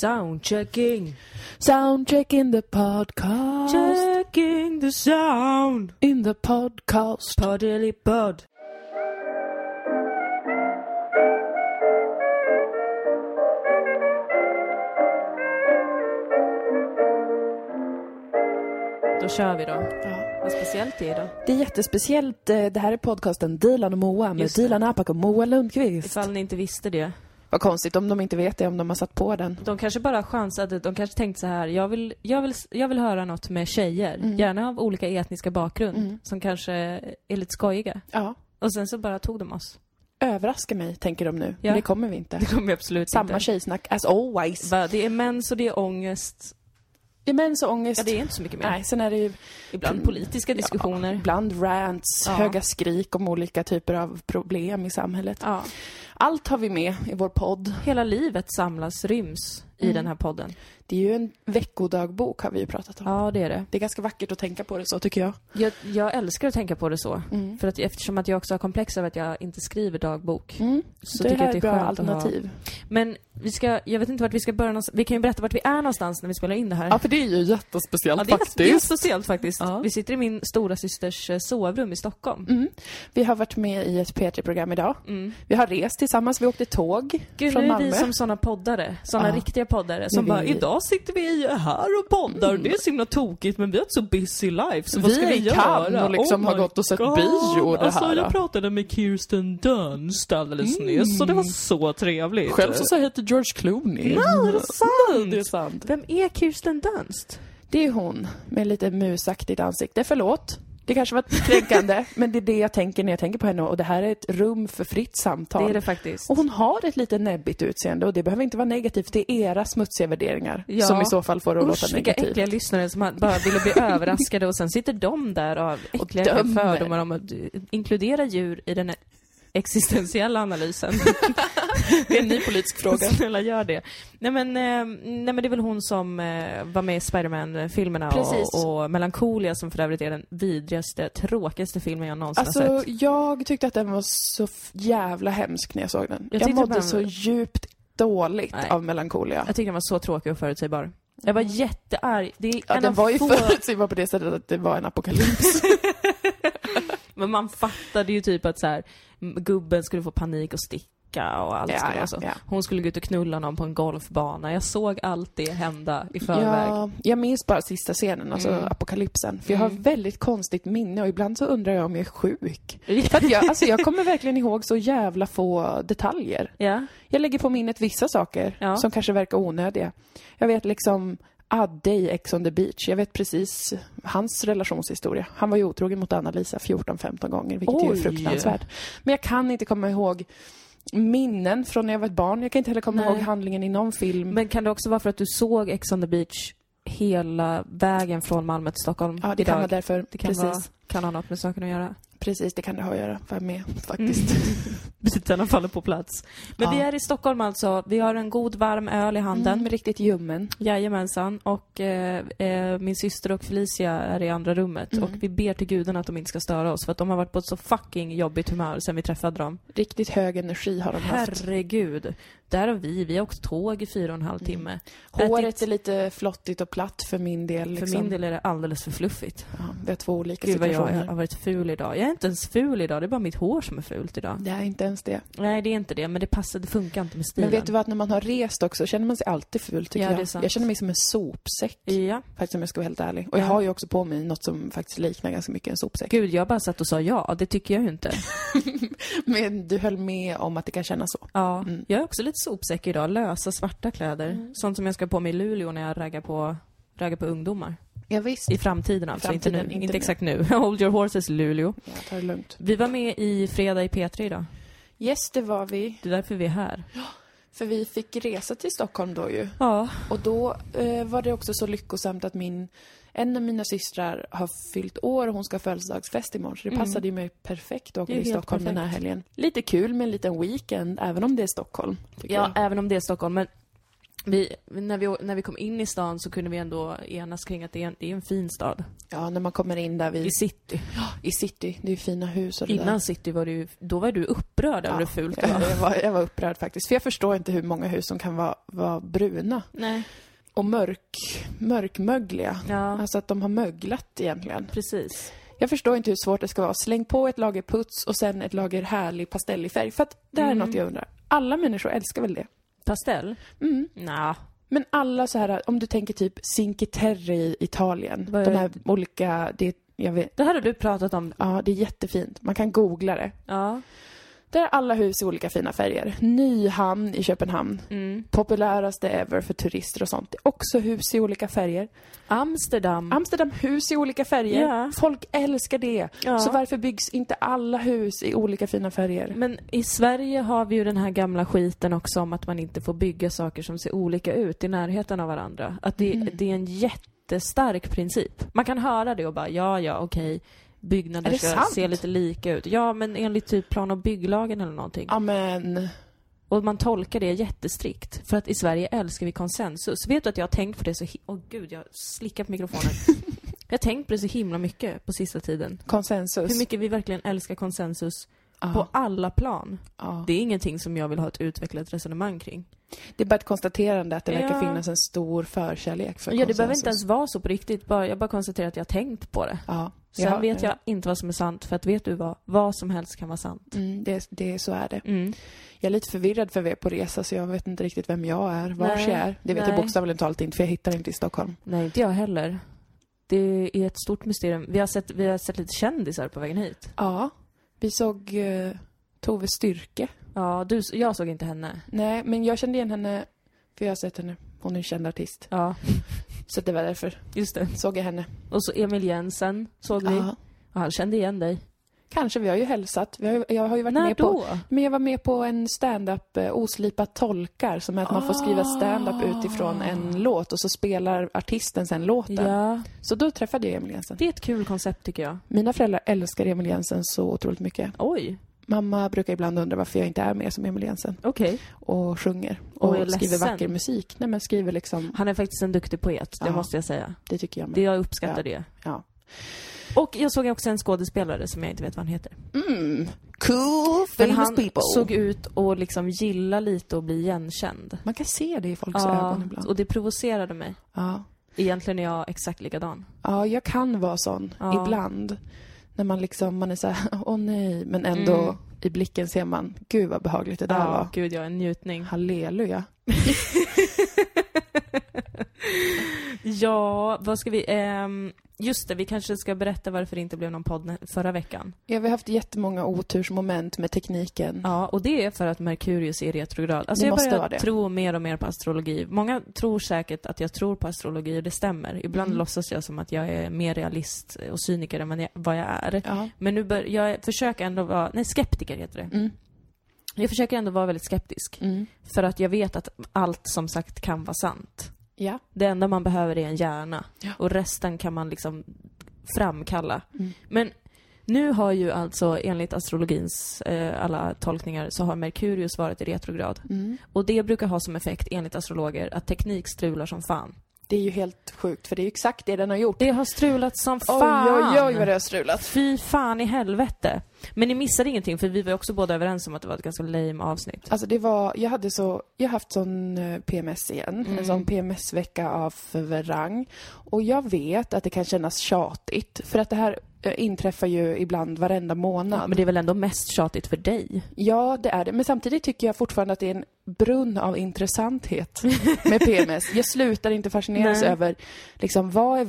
Sound checking the podcast. Checking the sound in the podcast. Poddily pod. Då kör vi då. Ja. Vad speciellt är då? Det är jättespeciellt. Det här är podcasten Dylan och Moa med Dylan Apak och Moa Lundqvist. Ifall ni inte visste det. Vad konstigt om de inte vet det, om de har satt på den. De kanske bara chansade, de kanske tänkte så här, jag vill höra något med tjejer, gärna av olika etniska bakgrund, som kanske är lite skojiga. Ja. Och sen så bara tog de oss. Överraska mig, tänker de nu. Ja. Men det kommer vi inte. Det kommer vi absolut inte. Samma tjejsnack as always. Det är mens och det är ångest. Det är mens och ångest. Ja, det är inte så mycket mer. Nej, sen är det ju ibland politiska diskussioner. Ja, ibland rants, höga skrik om olika typer av problem i samhället. Ja. Allt har vi med i vår podd. Hela livet samlas, ryms i den här podden. Det är ju en veckodagbok har vi ju pratat om. Ja, det är det. Det är ganska vackert att tänka på det så, tycker jag. Jag älskar att tänka på det så. Mm. För att, eftersom att jag också har komplex av att jag inte skriver dagbok. Mm. Så det tycker jag att det är skönt alternativ. Att ha. Men jag vet inte vart vi ska börja någonstans. Vi kan ju berätta vart vi är någonstans när vi spelar in det här. Ja, för det är ju jättespeciellt faktiskt. Ja, det är speciellt faktiskt. Ja. Vi sitter i min stora systers sovrum i Stockholm. Mm. Vi har varit med i ett P3-program idag. Mm. Vi har rest tillsammans. Vi åkte tåg från Malmö. Gud, som sådana poddare. Sådana riktiga poddare som bara, idag sitter vi här och poddar. Det är så himla tokigt, men vi har ett så busy life. Så vad ska vi göra? Vi kan och liksom har gått och sett bio det här. Jag pratade med Kirsten Dunst alldeles nyss. Så det var så trevligt. Själv så heter George Clooney. Nej, det är sant. Vem är Kirsten Dunst? Det är hon med lite musaktigt ansikte. Förlåt. Det kanske var kränkande, men det är det jag tänker när jag tänker på henne. Och det här är ett rum för fritt samtal. Det är det faktiskt. Och hon har ett lite näbbigt utseende, och det behöver inte vara negativt. Det är era smutsiga värderingar som i så fall får att låta negativt. Vilka äckliga lyssnare som bara ville bli överraskade, och sen sitter de där av äckliga fördomar om att inkludera djur i den existentiella analysen. Det är en ny politisk fråga. Snälla, gör det. Nej men det är väl hon som var med i Spider-Man-filmerna och Melankolia, som för övrigt är den vidrigaste, tråkigaste filmen jag någonsin har sett. Jag tyckte att den var så jävla hemsk när jag såg den. Jag mådde så djupt dåligt av Melankolia. Jag tyckte den var så tråkig och förutsägbar. Jag var jättearg. Den var ju förutsägbar på det sättet att det var en apokalyps. Men man fattade ju typ att så här, gubben skulle få panik och sticka och allt skulle så. Ja. Hon skulle gå ut och knulla någon på en golfbana. Jag såg allt det hända i förväg. Ja, jag minns bara sista scenen, alltså apokalypsen. För jag har väldigt konstigt minne, och ibland så undrar jag om jag är sjuk. För att jag kommer verkligen ihåg så jävla få detaljer. Ja. Jag lägger på minnet vissa saker som kanske verkar onödiga. Jag vet liksom Adde i Ex on the Beach. Jag vet precis hans relationshistoria. Han var ju otrogen mot Anna-Lisa 14-15 gånger, vilket är fruktansvärt. Men jag kan inte komma ihåg minnen från när jag var ett barn. Jag kan inte heller komma ihåg handlingen i någon film. Men kan det också vara för att du såg Ex on the Beach hela vägen från Malmö till Stockholm? Ja, det idag. Kan vara därför. Det kan, kan ha något med saken att göra. Precis, det kan det ha att göra. Var med faktiskt. Bitarna faller på plats. Men vi är i Stockholm alltså. Vi har en god varm öl i handen. Med riktigt ljummen. Jajamensan. Och min syster och Felicia är i andra rummet. Och vi ber till gudarna att de inte ska störa oss. För att de har varit på ett så fucking jobbigt humör sen vi träffade dem. Riktigt hög energi har de haft. Herregud. Där har vi har åkt tåg i 4,5 timme. Håret är lite flottigt och platt för min del. Liksom. För min del är det alldeles för fluffigt. Ja, vi har två olika situationer. Jag har varit ful idag. Jag är inte ens ful idag. Det är bara mitt hår som är fult idag. Det är inte ens det. Nej, det är inte det. Men det passar, det funkar inte med stilen. Men vet du vad, när man har rest också känner man sig alltid ful, tycker jag. Jag känner mig som en sopsäck. Ja. Faktiskt, om jag ska vara helt ärlig. Och jag har ju också på mig något som faktiskt liknar ganska mycket en sopsäck. Gud, jag bara satt och sa det tycker jag ju inte. Men du höll med om att det kan kännas så. Ja, jag är också lite sopsäck idag. Lösa svarta kläder. Sånt som jag ska på mig i Luleå när jag raggar på ungdomar. Ja, visst. I framtiden alltså, inte exakt nu. Hold your horses, Luleå. Ja, ta det lugnt. Vi var med i fredag i P3 idag. Yes, det var vi. Det är därför vi är här. Ja, för vi fick resa till Stockholm då ju. Ja. Och då var det också så lyckosamt att en av mina systrar har fyllt år och hon ska födelsedagsfest imorgon. Så det passade ju mig perfekt att åka i Stockholm den här helgen. Lite kul med en liten weekend, även om det är Stockholm. Ja, även om det är Stockholm, men När vi kom in i stan så kunde vi ändå enas kring att det är en fin stad. Ja, när man kommer in där i city. Ja, i city. Det är fina hus och det. Innan där. City var du, då var du upprörd över hur fult det var. Jag var upprörd faktiskt. För jag förstår inte hur många hus som kan vara bruna. Nej. Och mörkmögliga. Ja. Alltså att de har möglat egentligen. Precis. Jag förstår inte hur svårt det ska vara. Släng på ett lager puts och sen ett lager härlig pastellig färg. För att det här är något jag undrar. Alla människor älskar väl det? Pastell? Mm. Nah. Men alla så här, om du tänker typ Cinque Terre i Italien. De här olika... Det här har du pratat om. Ja, det är jättefint. Man kan googla det. Ja. Där är alla hus i olika fina färger. Nyhavn i Köpenhamn. Mm. Populäraste ever för turister och sånt. Det är också hus i olika färger. Amsterdam, hus i olika färger. Yeah. Folk älskar det. Ja. Så varför byggs inte alla hus i olika fina färger? Men i Sverige har vi ju den här gamla skiten också om att man inte får bygga saker som ser olika ut i närheten av varandra. Att det är en jättestark princip. Man kan höra det och bara, okej. Byggnader ska se lite lika ut. Ja, men enligt typ plan- och bygglagen eller någonting. Amen. Och man tolkar det jättestrikt. För att i Sverige älskar vi konsensus. Vet du att jag har tänkt på det så... Gud, jag slickar på mikrofonen. Jag har tänkt på det så himla mycket på sista tiden. Konsensus. Hur mycket vi verkligen älskar konsensus på alla plan. Det är ingenting som jag vill ha ett utvecklat resonemang kring. Det är bara ett konstaterande att det verkar finnas en stor förkärlek för konsensus. Det behöver inte ens vara så på riktigt. Jag bara konstaterar att jag har tänkt på det. Sen vet jag inte vad som är sant. För att vet du vad som helst kan vara sant. Så är det. Jag är lite förvirrad för vi är på resa. Så jag vet inte riktigt vem jag är. Vars jag är. Det vet jag bokstavligt talat inte. För jag hittar inte i Stockholm. Nej, inte jag heller. Det är ett stort mysterium. Vi har sett lite kändisar på vägen hit. Ja, vi såg Tove Styrke. Ja, jag såg inte henne. Nej, men jag kände igen henne. För jag har sett henne. Hon är en känd artist. Ja. Så det var därför. Just det. Såg jag henne. Och så Emil Jensen såg vi. Och han kände igen dig. Kanske, vi har ju hälsat. Jag har ju varit med då? Men jag var med på en stand-up oslipat tolkar. Som är att man får skriva stand-up utifrån en låt. Och så spelar artisten sen låten. Ja. Så då träffade jag Emil Jensen. Det är ett kul koncept tycker jag. Mina föräldrar älskar Emil Jensen så otroligt mycket. Oj. Mamma brukar ibland undra varför jag inte är med som Emil Jensen. Okej. Och sjunger. Och skriver vacker musik. Nej, men skriver liksom... Han är faktiskt en duktig poet, det måste jag säga. Det tycker jag med. Jag uppskattar det. Ja. Och jag såg också en skådespelare som jag inte vet vad han heter. Cool famous people. Han såg ut och liksom gilla lite och bli igenkänd. Man kan se det i folks ögon ibland. Och det provocerade mig. Ja. Egentligen är jag exakt likadan. Ja, jag kan vara sån ibland. När man liksom, man är så här, åh nej. Men ändå i blicken ser man, gud vad behagligt det där var. Gud, jag är en njutning. Halleluja. Vad ska vi... just det, vi kanske ska berätta varför det inte blev någon podd förra veckan. Ja, vi har haft jättemånga otursmoment med tekniken. Ja, och det är för att Mercurius är retrograd. Alltså jag börjar tro mer och mer på astrologi. Många tror säkert att jag tror på astrologi och det stämmer. Ibland låtsas jag som att jag är mer realist och cyniker än vad jag är. Ja. Men nu jag försöker ändå vara... Nej, skeptiker heter det. Jag försöker ändå vara väldigt skeptisk. För att jag vet att allt som sagt kan vara sant. Ja. Det enda man behöver är en hjärna. Ja. Och resten kan man liksom framkalla. Men nu har ju alltså enligt astrologins alla tolkningar så har Mercurius varit i retrograd. Och det brukar ha som effekt enligt astrologer att teknik strular som fan. Det är ju helt sjukt, för det är ju exakt det den har gjort. Det har strulat som fan. Oj, vad det har strulat. Fy fan i helvete. Men ni missade ingenting, för vi var också båda överens om att det var ett ganska lame avsnitt. Alltså det var, jag har haft sån PMS igen. En sån PMS-vecka av förvärring. Och jag vet att det kan kännas tjatigt, för att det här inträffar ju ibland varenda månad. Ja, men det är väl ändå mest tjatigt för dig? Ja, det är det. Men samtidigt tycker jag fortfarande att det är en brunn av intressanthet med PMS. Jag slutar inte fascineras över liksom, vad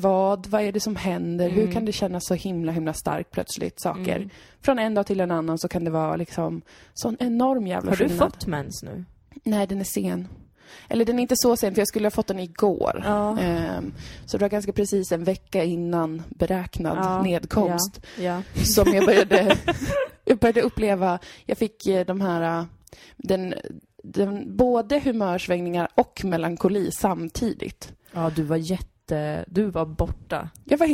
är det som händer? Hur kan det kännas så himla, himla starkt plötsligt saker? Från en dag till en annan så kan det vara liksom sån enorm jävla skillnad. Har du fått mens nu? Nej, den är sen. Eller den är inte så sen, för jag skulle ha fått den igår. Så det var ganska precis en vecka innan beräknad nedkomst. Som jag började, uppleva. Jag fick de här... både humörsvängningar och melankoli samtidigt. Ja, du var borta. Jag var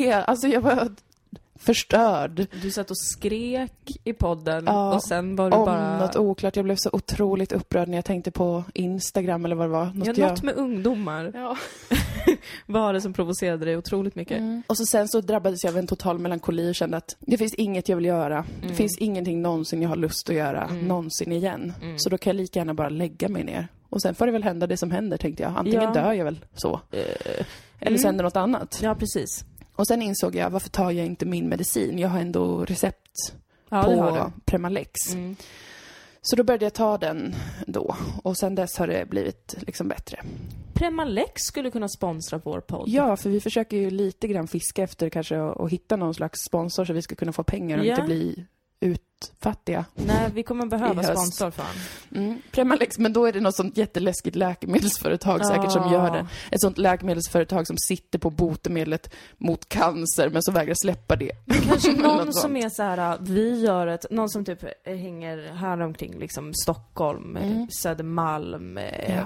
förstörd. Du satt och skrek i podden, ja, och sen var du om bara... något oklart. Jag blev så otroligt upprörd när jag tänkte på Instagram eller vad det var. Något med ungdomar. Ja. Vad var det som provocerade dig otroligt mycket? Mm. Och så sen så drabbades jag av en total melankoli och kände att det finns inget jag vill göra. Mm. Det finns ingenting någonsin jag har lust att göra någonsin igen. Mm. Så då kan jag lika gärna bara lägga mig ner. Och sen får det väl hända det som händer, tänkte jag. Antingen dör jag väl så. Eller så händer något annat. Ja, precis. Och sen insåg jag, varför tar jag inte min medicin? Jag har ändå recept på Premalex. Mm. Så då började jag ta den då. Och sen dess har det blivit liksom bättre. Premalex skulle kunna sponsra vår podd. Ja, för vi försöker ju lite grann fiska efter kanske och hitta någon slags sponsor så vi ska kunna få pengar och inte bli utfattiga. Nej, vi kommer behöva sponsor fan. Mm. Premalex, men då är det något sånt jätteläskigt läkemedelsföretag säkert som gör det. Ett sånt läkemedelsföretag som sitter på botemedlet mot cancer men som vägrar släppa det. Men kanske någon som är så här, vi gör ett, någon som typ hänger här omkring liksom Stockholm, Södermalm,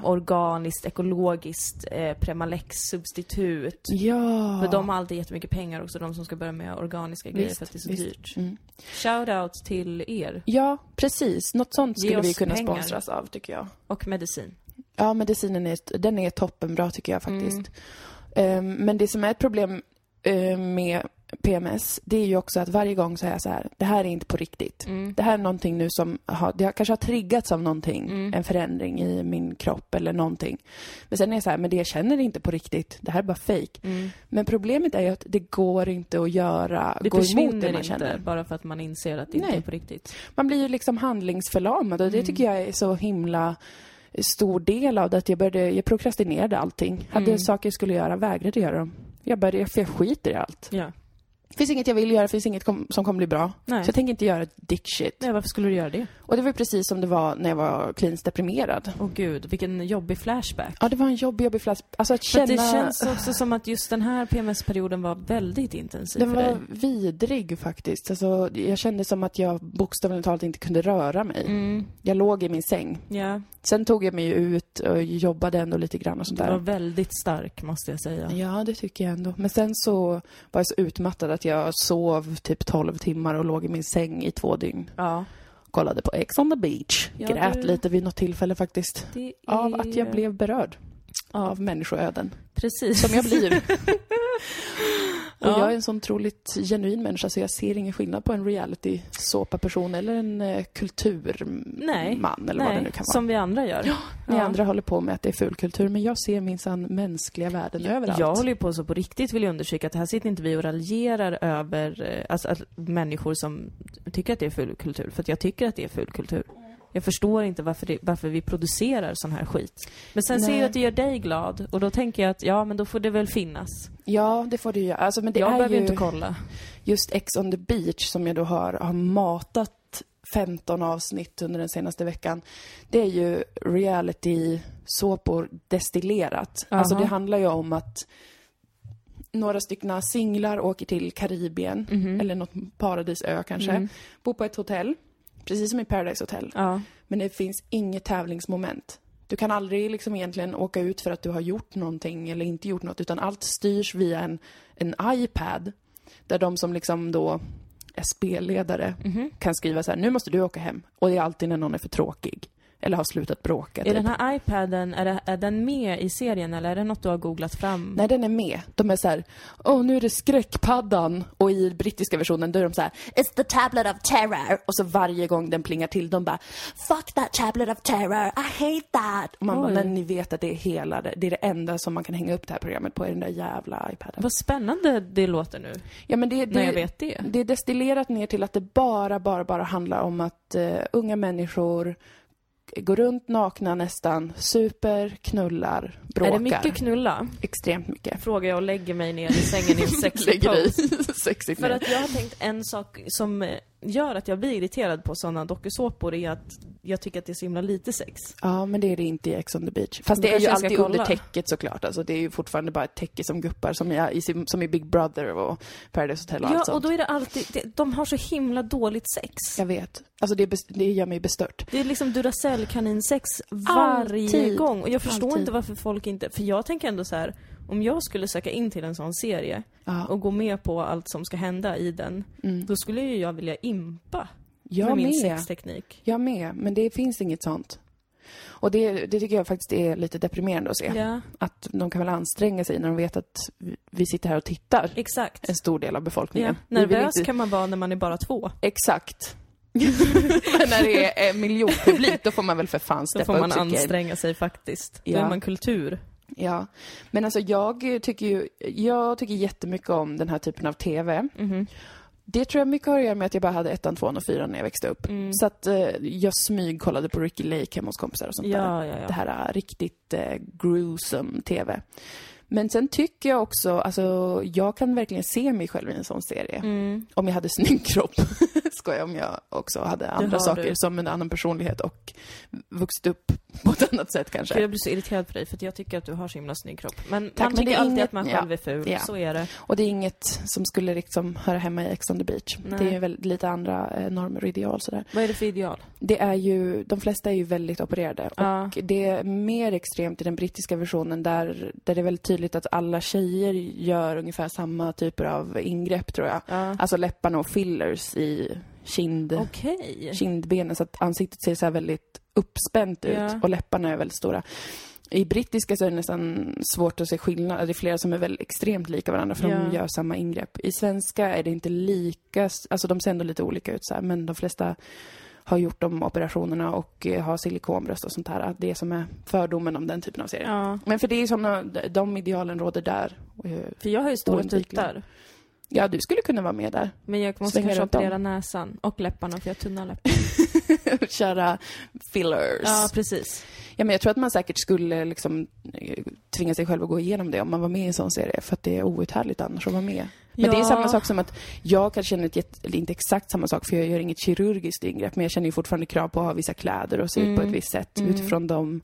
organiskt, ekologiskt, Premalex substitut. Ja. För de har alltid jättemycket pengar också, de som ska börja med organiska grejer för att det är så dyrt. Mm. Shout out till er. Ja, precis. Något sånt skulle vi kunna sponsras av, tycker jag. Och medicin. Ja, medicinen är toppenbra, tycker jag faktiskt. Mm. Men det som är ett problem med PMS, det är ju också att varje gång säger jag så här, det här är inte på riktigt. Mm. Det här är någonting nu som det kanske har triggats av någonting, en förändring i min kropp eller någonting. Men sen är jag så här, men det jag känner är inte på riktigt. Det här är bara fake. Mm. Men problemet är ju att det går inte att göra, det går emot det man känner. Inte bara för att man inser att det inte är på riktigt. Man blir ju liksom handlingsförlamad och det tycker jag är så himla stor del av det, att jag prokrastinerade allting. Hade saker jag skulle göra, vägrade göra dem. För jag skiter i allt. Ja. Det finns inget jag vill göra, det finns inget som kommer bli bra. Nej. Så jag tänker inte göra dick shit. Nej, varför skulle du göra det? Och det var precis som det var när jag var kliniskt deprimerad. Åh gud, vilken jobbig flashback. Ja, det var en jobbig flashback. Alltså att känna... Det känns också som att just den här PMS-perioden var väldigt intensiv för dig. Den var vidrig faktiskt. Alltså, jag kände som att jag bokstavligt talat inte kunde röra mig. Mm. Jag låg i min säng. Yeah. Sen tog jag mig ut och jobbade ändå lite grann och sånt där. Du var väldigt stark, måste jag säga. Ja, det tycker jag ändå. Men sen så var jag så utmattad att jag sov typ 12 timmar och låg i min säng i 2 dygn. Ja. Kollade på Ex on the Beach. Grät lite vid något tillfälle faktiskt. Av att jag blev berörd av människoöden. Precis. Som jag blir. Och jag är en sån otroligt genuin människa så jag ser ingen skillnad på en reality-såpa-person eller en kulturman eller vad det nu kan vara. Som vi andra gör. Ja, ni andra håller på med att det är fulkultur, men jag ser minsann mänskliga värden överallt. Jag håller ju på så på riktigt, vill jag undersöka att här sitter inte vi och raljerar över alltså, människor som tycker att det är fulkultur, för att jag tycker att det är fulkultur. Jag förstår inte varför vi producerar sån här skit. Men sen ser jag att det gör dig glad. Och då tänker jag att men då får det väl finnas. Ja, det får det ju. Alltså, men det jag behöver ju inte kolla. Just Ex on the Beach som jag då har matat 15 avsnitt under den senaste veckan. Det är ju reality-såpor destillerat. Uh-huh. Alltså det handlar ju om att några stycken singlar åker till Karibien. Mm-hmm. Eller något paradisö kanske. Mm. Bor på ett hotell. Precis som i Paradise Hotel. Ja. Men det finns inget tävlingsmoment. Du kan aldrig liksom egentligen åka ut för att du har gjort någonting eller inte gjort något. Utan allt styrs via en iPad. Där de som liksom då är spelledare kan skriva så här, nu måste du åka hem. Och det är alltid när någon är för tråkig. Eller har slutat bråka. Är den här iPaden, är den med i serien eller är det något du har googlat fram? Nej, den är med. De är så här, nu är det skräckpaddan. Och i brittiska versionen då är de så här, it's the tablet of terror. Och så varje gång den plingar till, de bara, fuck that tablet of terror, I hate that. Och man bara, men ni vet att det är det är det enda som man kan hänga upp det här programmet på, är den där jävla iPaden. Vad spännande det låter nu. Ja, men när jag vet det. Det är destillerat ner till att det bara handlar om att unga människor går runt nakna nästan, super, knullar, bråkar. Är det mycket knulla? Extremt mycket. Frågar jag och lägger mig ner i sängen i en sexig pose. För att jag har tänkt en sak som gör att jag blir irriterad på sådana dokusåpor är att jag tycker att det är så himla lite sex. Ja, men det är det inte i Ex on the Beach. Fast det är ju alltid under täcket såklart. Alltså, det är ju fortfarande bara ett täcke som guppar som i Big Brother och Paradise Hotel och allt sånt. Ja, och då är det alltid... de har så himla dåligt sex. Jag vet. Alltså det gör mig bestört. Det är liksom Duracell-kaninsex varje gång. Och jag förstår inte varför folk inte... För jag tänker ändå så här... Om jag skulle söka in till en sån serie och gå med på allt som ska hända i den, då skulle ju jag vilja impa med min sexteknik. Jag med, men det finns inget sånt. Och det tycker jag faktiskt är lite deprimerande att se. Yeah. Att de kan väl anstränga sig när de vet att vi sitter här och tittar. Exakt. En stor del av befolkningen. Yeah. Nervös kan man vara när man är bara två. Exakt. Men när det är miljonpublik, då får man väl för fan steppa upp. Då får man anstränga sig faktiskt. Då är man kultur. Ja, men alltså jag tycker jättemycket om den här typen av tv. Mm-hmm. Det tror jag mycket har att göra med att jag bara hade 1, 2 och 4 när jag växte upp. Mm. Så att jag smygkollade på Ricky Lake hemma hos kompisar och sånt där. Ja. Det här är riktigt gruesome tv. Men sen tycker jag också, alltså jag kan verkligen se mig själv i en sån serie. Mm. Om jag hade snygg kropp. Skojar om jag också hade andra saker som en annan personlighet och vuxit upp på ett annat sätt kanske. Jag blir så irriterad på dig för att jag tycker att du har så himla snygg kropp. Men man tycker alltid att man själv är ful, så är det. Och det är inget som skulle liksom höra hemma i Ex on the Beach. Nej. Det är väl lite andra normer och ideal sådär. Vad är det för ideal? Det är ju, de flesta är ju väldigt opererade. Och det är mer extremt i den brittiska versionen där det är väldigt tydligt att alla tjejer gör ungefär samma typer av ingrepp tror jag. Alltså läpparna och fillers i kindbenen så att ansiktet ser så här väldigt uppspänt ut och läpparna är väldigt stora. I brittiska så är det nästan svårt att se skillnad. Det är flera som är väl extremt lika varandra för de gör samma ingrepp. I svenska är det inte lika, alltså de ser ändå lite olika ut så här, men de flesta har gjort de operationerna och har silikonbröst och sånt här. Det som är fördomen om den typen av serier. Ja. Men för det är såna, de idealen råder där. För jag har ju stora tuttar. Ja, du skulle kunna vara med där. Men jag måste kanske operera näsan och läpparna för jag har tunna läppar. Köra fillers. Ja, precis. Ja, men jag tror att man säkert skulle liksom tvinga sig själv att gå igenom det om man var med i en sån serie. För att det är outhärdligt annars att vara med. Men det är samma sak som att jag kan känna inte exakt samma sak för jag gör inget kirurgiskt ingrepp. Men jag känner ju fortfarande krav på att ha vissa kläder och se ut på ett visst sätt utifrån de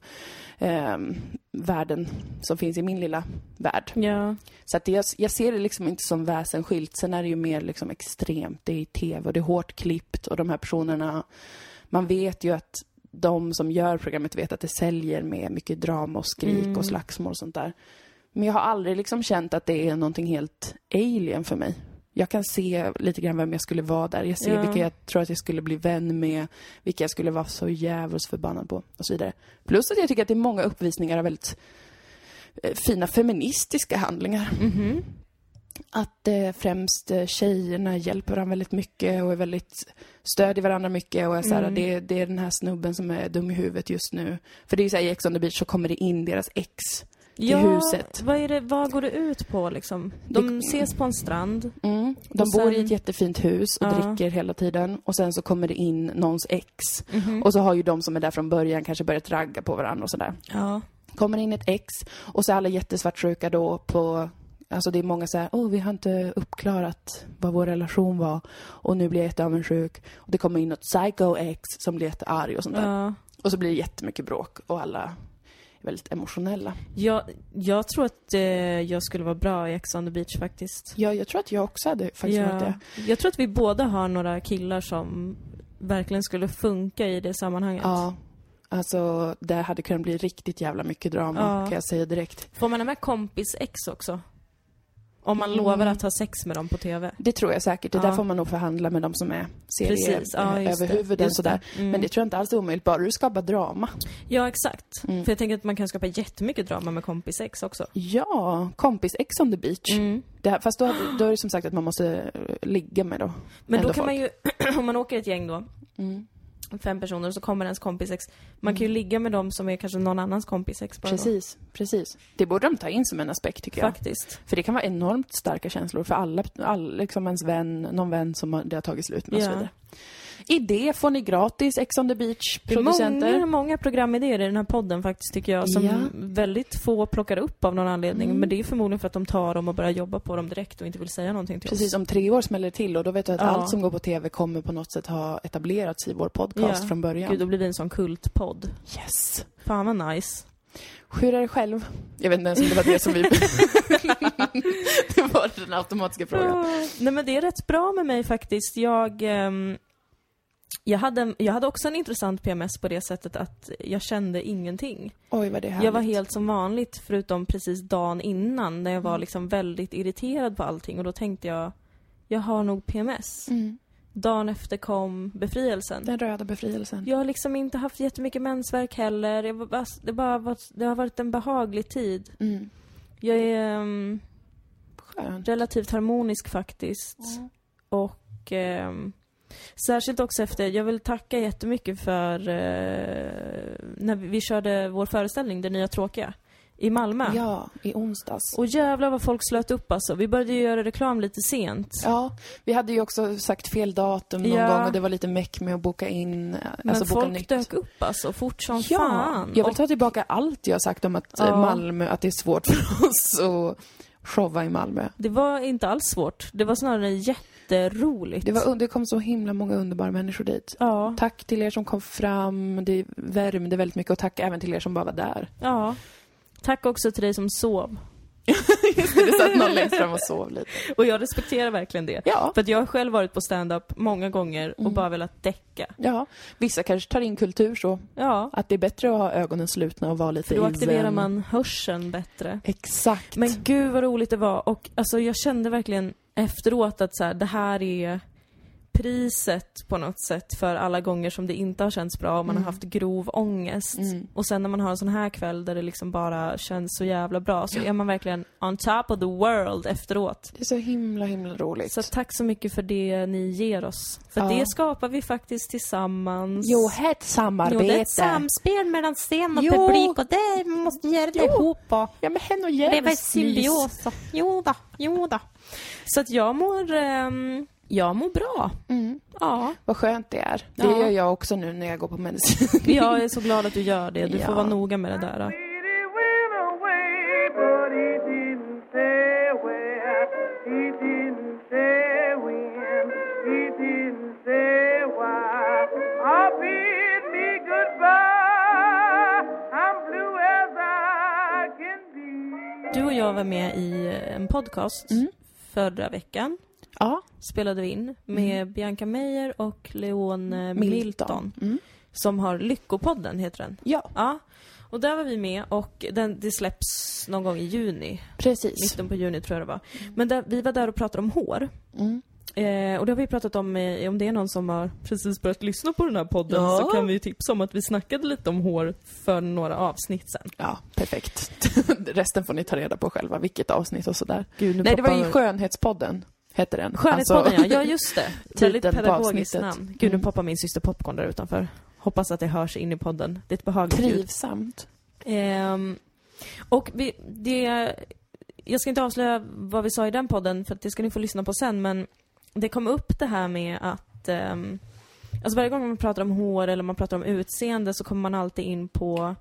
värden som finns i min lilla värld. Ja. Så att jag ser det liksom inte som väsenskilt. Sen är det ju mer liksom extremt. Det är i tv och det är hårt klippt och de här personerna, man vet ju att de som gör programmet vet att det säljer med mycket drama och skrik och slagsmål och sånt där. Men jag har aldrig liksom känt att det är någonting helt alien för mig. Jag kan se lite grann vem jag skulle vara där. Jag ser vilka jag tror att jag skulle bli vän med. Vilka jag skulle vara så jävligt förbannad på. Och så vidare. Plus att jag tycker att det är många uppvisningar av väldigt fina feministiska handlingar. Mm-hmm. Att främst tjejerna hjälper varandra väldigt mycket och är väldigt stödjer varandra mycket och är såhär, det är den här snubben som är dum i huvudet just nu. För det är ju såhär, i Ex on the Beach så kommer det in deras ex till huset. Vad går det ut på liksom? De ses på en strand. Mm. De bor i ett jättefint hus och dricker hela tiden. Och sen så kommer det in någons ex. Mm-hmm. Och så har ju de som är där från början kanske börjat ragga på varandra och sådär. Ja. Kommer in ett ex och så är alla jättesvartsjuka då på... Alltså det är många så här, vi har inte uppklarat vad vår relation var och nu blir jag jätteavundsjuk och det kommer in något psycho ex som blir jättearg och sånt där. Ja. Och så blir det jättemycket bråk och alla är väldigt emotionella. Jag tror att jag skulle vara bra i Ex on the Beach faktiskt. Ja, jag tror att jag också hade faktiskt varit det. Jag tror att vi båda har några killar som verkligen skulle funka i det sammanhanget. Ja. Alltså det hade kunnat bli riktigt jävla mycket drama kan jag säga direkt. Får man med kompis ex också? Om man lovar att ha sex med dem på tv. Det tror jag säkert. Det där får man nog förhandla med dem som är serier över huvuden sådär. Men det tror jag inte alls är omöjligt. Bara du skapar drama. Ja, exakt. För jag tänker att man kan skapa jättemycket drama med kompisex också. Ja, kompisex on the beach. Mm. Fast då är det som sagt att man måste ligga med då. Men då kan folk. Man ju, om man åker ett gäng då, 5 personer, så kommer ens kompisex. Man kan ju ligga med dem som är kanske någon annans kompisex. Precis. Det borde de ta in som en aspekt tycker jag. Faktiskt. För det kan vara enormt starka känslor för alla liksom ens vän, någon vän som det har tagit slut med och så vidare. I det får ni gratis Ex on the Beach producenter. Det är många programidéer i den här podden faktiskt, tycker jag, som väldigt få plockar upp av någon anledning. Men det är förmodligen för att de tar dem och börjar jobba på dem direkt och inte vill säga någonting till oss. Precis, om 3 år smäller det till och då vet du att allt som går på tv kommer på något sätt ha etablerats i vår podcast från början. Gud, då blir det en sån kultpodd. Yes! Fan vad nice. Hur är det själv? Jag vet inte ens om det var det som vi... Det var den automatiska frågan. Nej, men det är rätt bra med mig faktiskt. Jag hade också en intressant PMS på det sättet att jag kände ingenting. Oj, vad det härligt. Jag var helt som vanligt förutom precis dagen innan när jag var liksom väldigt irriterad på allting. Och då tänkte jag har nog PMS. Mm. Dagen efter kom befrielsen. Den röda befrielsen. Jag har liksom inte haft jättemycket mensvärk heller. Det har varit en behaglig tid. Mm. Jag är relativt harmonisk faktiskt. Mm. Och särskilt också efter, jag vill tacka jättemycket för när vi körde vår föreställning, Det nya tråkiga. I Malmö. Ja, i onsdags. Och jävlar vad folk slöt upp alltså. Vi började ju göra reklam lite sent. Ja, vi hade ju också sagt fel datum någon gång och det var lite mäck med att boka in. Men alltså, folk boka nytt. Dök upp alltså, fort som fan. Jag vill ta tillbaka allt jag sagt om att Malmö, att det är svårt för oss att showa i Malmö. Det var inte alls svårt. Det var snarare jätteroligt. Det kom så himla många underbara människor dit. Ja. Tack till er som kom fram. Det värmde väldigt mycket och tack även till er som bara var där. Ja. Tack också till dig som sov. Just det, du satt någon längst fram och sov lite. Och jag respekterar verkligen det. Ja. För att jag har själv varit på stand-up många gånger och bara velat däcka. Ja, vissa kanske tar in kultur så. Ja. Att det är bättre att ha ögonen slutna och vara lite i zen. Då aktiverar man hörseln bättre. Exakt. Men gud vad roligt det var. Och alltså, jag kände verkligen efteråt att så här, det här är... priset på något sätt för alla gånger som det inte har känts bra och man har haft grov ångest. Mm. Och sen när man har en sån här kväll där det liksom bara känns så jävla bra så är man verkligen on top of the world efteråt. Det är så himla, himla roligt. Så tack så mycket för det ni ger oss. För det skapar vi faktiskt tillsammans. Jo, här ett samarbete. Jo, det är ett samspel mellan scen och publik och det måste göra det ihop. Och... ja, men hen och Jens. Det var symbios. Jo då. Så att jag mår bra. Mm. Ja. Vad skönt det är. Det gör jag också nu när jag går på medicin. Jag är så glad att du gör det. Du får vara noga med det där. Då. Du och jag var med i en podcast förra veckan. Ja. Spelade vi in med Bianca Meijer och Leon Milton. Som har Lyckopodden heter den. Ja. Och där var vi med och det släpps någon gång i juni. Precis. Mitten på juni tror jag det var. Men vi var där och pratade om hår. Och det har vi pratat om det är någon som har precis börjat lyssna på den här podden så kan vi ju tipsa om att vi snackade lite om hår för några avsnitt sen. Ja, perfekt. Resten får ni ta reda på själva, vilket avsnitt och sådär. Gud, nej, det var ju Skönhetspodden. Heter den. Skönhetspodden, alltså, ja just det. Väldigt pedagogiskt namn. Gud, nu poppar min syster popcorn där utanför. Hoppas att det hörs in i podden. Det är ett behagligt trivsamt ljud. Och jag ska inte avslöja vad vi sa i den podden för det ska ni få lyssna på sen, men det kom upp det här med att alltså varje gång man pratar om hår eller man pratar om utseende så kommer man alltid in på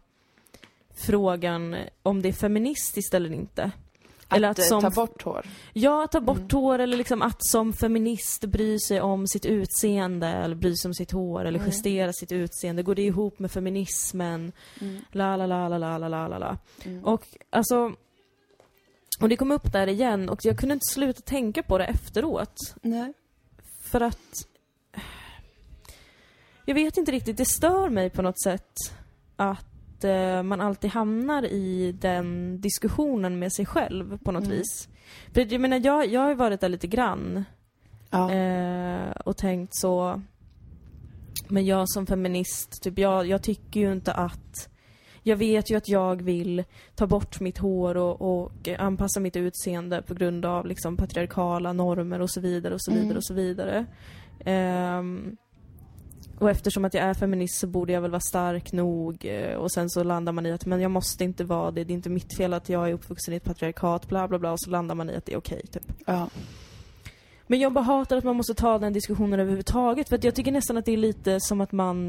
frågan om det är feministiskt eller inte. Eller att ta bort hår. Ja, ta bort hår eller liksom att som feminist bry sig om sitt utseende eller bry sig om sitt hår eller justera sitt utseende. Går det ihop med feminismen? La la la la la la la la. Och alltså det kom upp där igen och jag kunde inte sluta tänka på det efteråt. Nej. För att jag vet inte riktigt, det stör mig på något sätt att man alltid hamnar i den diskussionen med sig själv på något vis. För jag menar, jag har ju varit där lite grann och tänkt så, men jag som feminist typ, jag tycker ju inte att jag vet ju att jag vill ta bort mitt hår och anpassa mitt utseende på grund av liksom patriarkala normer och så vidare och så vidare och så vidare. Och eftersom att jag är feminist så borde jag väl vara stark nog. Och sen så landar man i att men jag måste inte vara det. Det är inte mitt fel att jag är uppvuxen i ett patriarkat. Bla bla bla. Och så landar man i att det är okej typ. Ja. Men jag bara hatar att man måste ta den diskussionen överhuvudtaget, för att jag tycker nästan att det är lite som att man...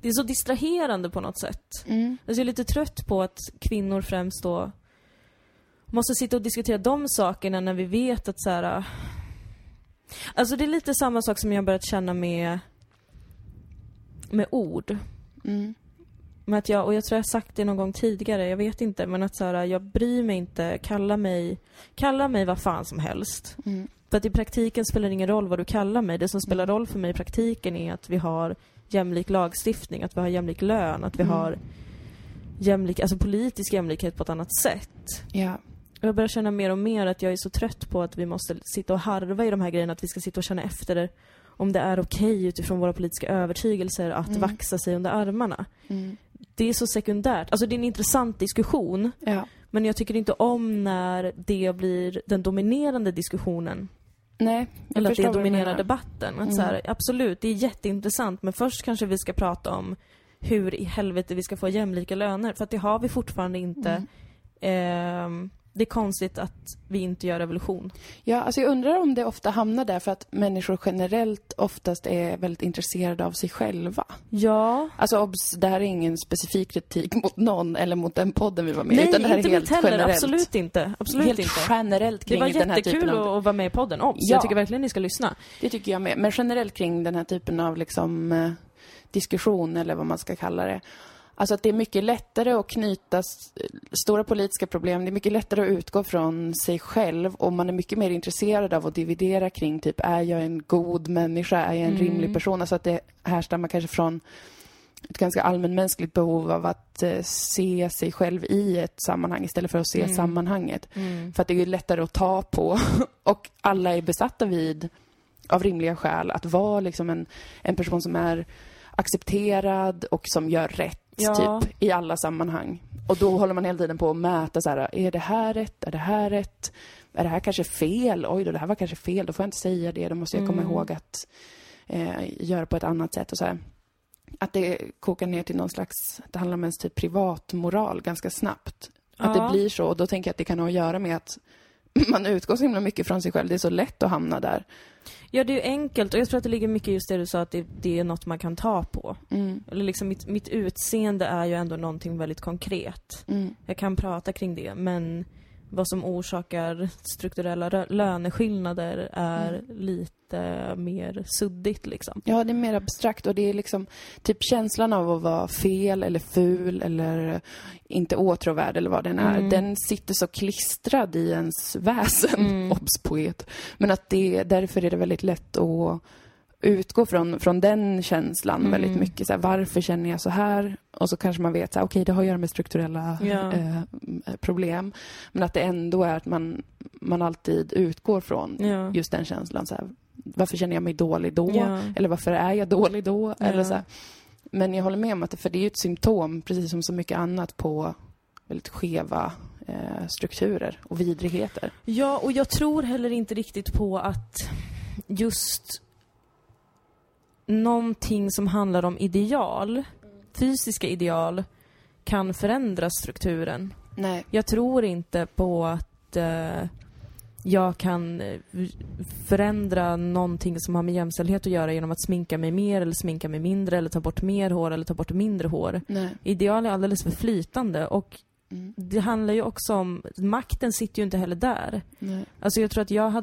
Det är så distraherande på något sätt. Mm. Alltså jag är lite trött på att kvinnor främst då måste sitta och diskutera de sakerna när vi vet att så här... Alltså det är lite samma sak som jag börjat känna med ord. Mm. Men att jag tror jag har sagt det någon gång tidigare, jag vet inte, men att så här, jag bryr mig inte, kalla mig vad fan som helst. Mm. För att i praktiken spelar det ingen roll vad du kallar mig. Det som spelar roll för mig i praktiken är att vi har jämlik lagstiftning, att vi har jämlik lön, att vi har jämlik, alltså politisk jämlikhet på ett annat sätt. Ja. Jag börjar känna mer och mer att jag är så trött på att vi måste sitta och harva i de här grejerna, att vi ska sitta och känna efter om det är okej utifrån våra politiska övertygelser att vaxa sig under armarna. Mm. Det är så sekundärt. Alltså det är en intressant diskussion. Ja. Men jag tycker inte om när det blir den dominerande diskussionen. Nej, eller att det dominerar debatten. Att så här, absolut, det är jätteintressant, men först kanske vi ska prata om hur i helvete vi ska få jämlika löner. För att det har vi fortfarande inte. Det är konstigt att vi inte gör revolution. Ja, alltså jag undrar om det ofta hamnar där för att människor generellt oftast är väldigt intresserade av sig själva. Ja. Alltså det här är ingen specifik kritik mot någon eller mot den podden vi var med. Nej, utan det här inte är helt heller. Generellt. Absolut inte. Absolut helt inte. Generellt kring den här typen av... Det var jättekul att vara med i podden. Ja. Jag tycker verkligen ni ska lyssna. Det tycker jag med. Men generellt kring den här typen av liksom, diskussion eller vad man ska kalla det. Alltså att det är mycket lättare att knyta stora politiska problem. Det är mycket lättare att utgå från sig själv. Och man är mycket mer intresserad av att dividera kring typ, är jag en god människa? Är jag en rimlig person? Alltså att det härstammar kanske från ett ganska allmänmänskligt behov av att se sig själv i ett sammanhang istället för att se sammanhanget. Mm. För att det är lättare att ta på. Och alla är besatta av rimliga skäl, att vara liksom en person som är accepterad och som gör rätt. Ja. Typ i alla sammanhang. Och då håller man hela tiden på att mäta så här, är det här rätt? Är det här rätt? Är det här kanske fel? Oj då, det här var kanske fel. Då får jag inte säga det. Då måste jag komma ihåg att göra på ett annat sätt. Och så här. Att det kokar ner till någon slags, det handlar om ens typ privatmoral ganska snabbt. Ja. Att det blir så. Och då tänker jag att det kan ha att göra med att man utgår så himla mycket från sig själv. Det är så lätt att hamna där. Ja, det är ju enkelt. Och jag tror att det ligger mycket just det du sa, att det är något man kan ta på. Mm. Eller liksom mitt utseende är ju ändå någonting väldigt konkret. Mm. Jag kan prata kring det. Men vad som orsakar strukturella löneskillnader är lite mer suddigt liksom. Ja, det är mer abstrakt. Och det är liksom typ känslan av att vara fel eller ful eller inte åtråvärd eller vad den är. Den sitter så klistrad i ens väsen. Obspoet. Men att därför är det väldigt lätt att utgå från den känslan väldigt mycket. Så här, varför känner jag så här? Och så kanske man vet så här, okej, det har att göra med strukturella problem. Men att det ändå är att man alltid utgår från just den känslan. Så här, varför känner jag mig dålig då? Ja. Eller varför är jag dålig då? Ja. Eller så här. Men jag håller med om att för det är ju ett symptom, precis som så mycket annat, på väldigt skeva strukturer och vidrigheter. Ja, och jag tror heller inte riktigt på att just... någonting som handlar om ideal, fysiska ideal, kan förändra strukturen. Nej. Jag tror inte på att jag kan förändra någonting som har med jämställdhet att göra genom att sminka mig mer eller sminka mig mindre eller ta bort mer hår eller ta bort mindre hår. Nej. Ideal är alldeles för flytande och det handlar ju också om, makten sitter ju inte heller där. Nej. Alltså jag tror att jag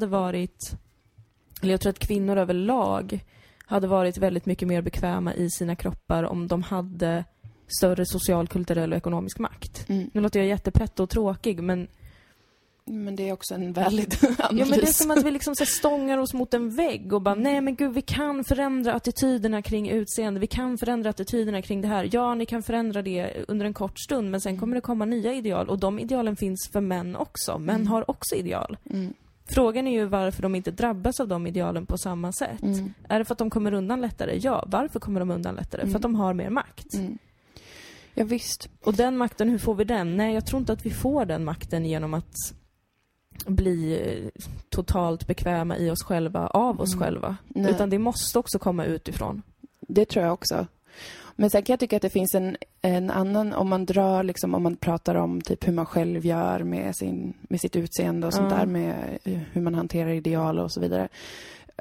tror att kvinnor överlag hade varit väldigt mycket mer bekväma i sina kroppar om de hade större social, kulturell och ekonomisk makt. Mm. Nu låter jag jättepett och tråkig, men det är också en väldigt analys. Ja, men det är som att vi liksom så stångar oss mot en vägg och bara, nej men gud, vi kan förändra attityderna kring utseende, vi kan förändra attityderna kring det här. Ja, ni kan förändra det under en kort stund, men sen kommer det komma nya ideal, och de idealen finns för män också. Män har också ideal. Mm. Frågan är ju varför de inte drabbas av de idealen på samma sätt. Mm. Är det för att de kommer undan lättare? Ja, varför kommer de undan lättare? För att de har mer makt. Mm. Ja, visst. Och den makten, hur får vi den? Nej, jag tror inte att vi får den makten genom att bli totalt bekväma i oss själva, av oss själva. Nej. Utan det måste också komma utifrån. Det tror jag också. Men sen kan jag tycka att det finns en annan, om man drar liksom, om man pratar om typ hur man själv gör med sitt utseende och sånt där, med hur man hanterar ideal och så vidare.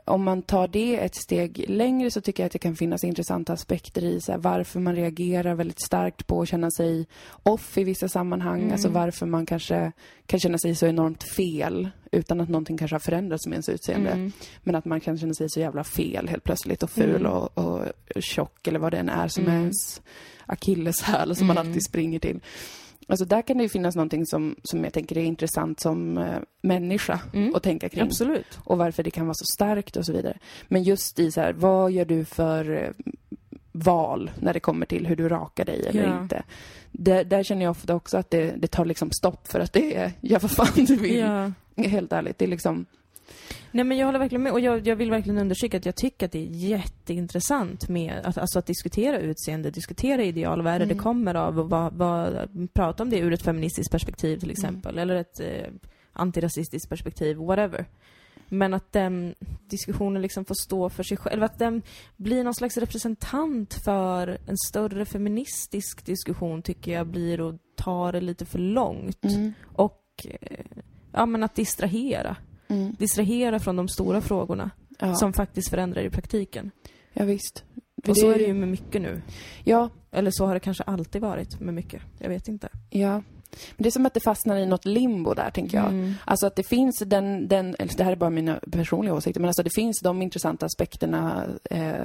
Om man tar det ett steg längre så tycker jag att det kan finnas intressanta aspekter i så här, varför man reagerar väldigt starkt på att känna sig off i vissa sammanhang. Alltså varför man kanske kan känna sig så enormt fel utan att någonting kanske har förändrats med ens utseende. Men att man kan känna sig så jävla fel helt plötsligt och ful och tjock eller vad det än är som är ens akilleshäl som man alltid springer till. Alltså där kan det ju finnas någonting som jag tänker är intressant som människa att tänka kring. Absolut. Och varför det kan vara så starkt och så vidare. Men just i så här, vad gör du för val när det kommer till hur du rakar dig eller inte? Där känner jag ofta också att det tar liksom stopp för att det är, jag för fan du vill. Helt ärligt, det är liksom... Nej, men jag håller verkligen med, och jag vill verkligen undersöka att jag tycker att det är jätteintressant med att diskutera utseende, diskutera ideal, vad är det det kommer av, och prata om det ur ett feministiskt perspektiv till exempel, eller ett antirasistiskt perspektiv, whatever. Men att den diskussionen liksom får stå för sig själv, att den blir någon slags representant för en större feministisk diskussion, tycker jag blir att ta det lite för långt. Och ja, men att distrahera. Distrahera från de stora frågorna som faktiskt förändrar i praktiken. Ja, visst. Och så är det ju med mycket nu. Ja. Eller så har det kanske alltid varit med mycket. Jag vet inte. Ja. Men det är som att det fastnar i något limbo där, tänker jag. Alltså att det finns eller det här är bara mina personliga åsikter, men alltså det finns de intressanta aspekterna,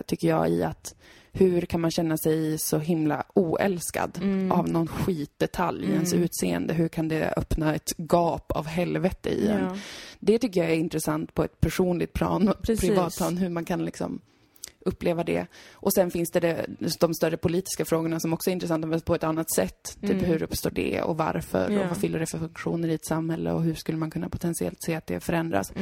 tycker jag, i att hur kan man känna sig så himla oälskad av någon skitdetalj i ens utseende? Hur kan det öppna ett gap av helvete i en? Det tycker jag är intressant på ett personligt plan och privat plan, hur man kan liksom uppleva det. Och sen finns det de större politiska frågorna som också är intressanta på ett annat sätt. Typ hur uppstår det och varför och vad fyller det för funktioner i ett samhälle och hur skulle man kunna potentiellt se att det förändras.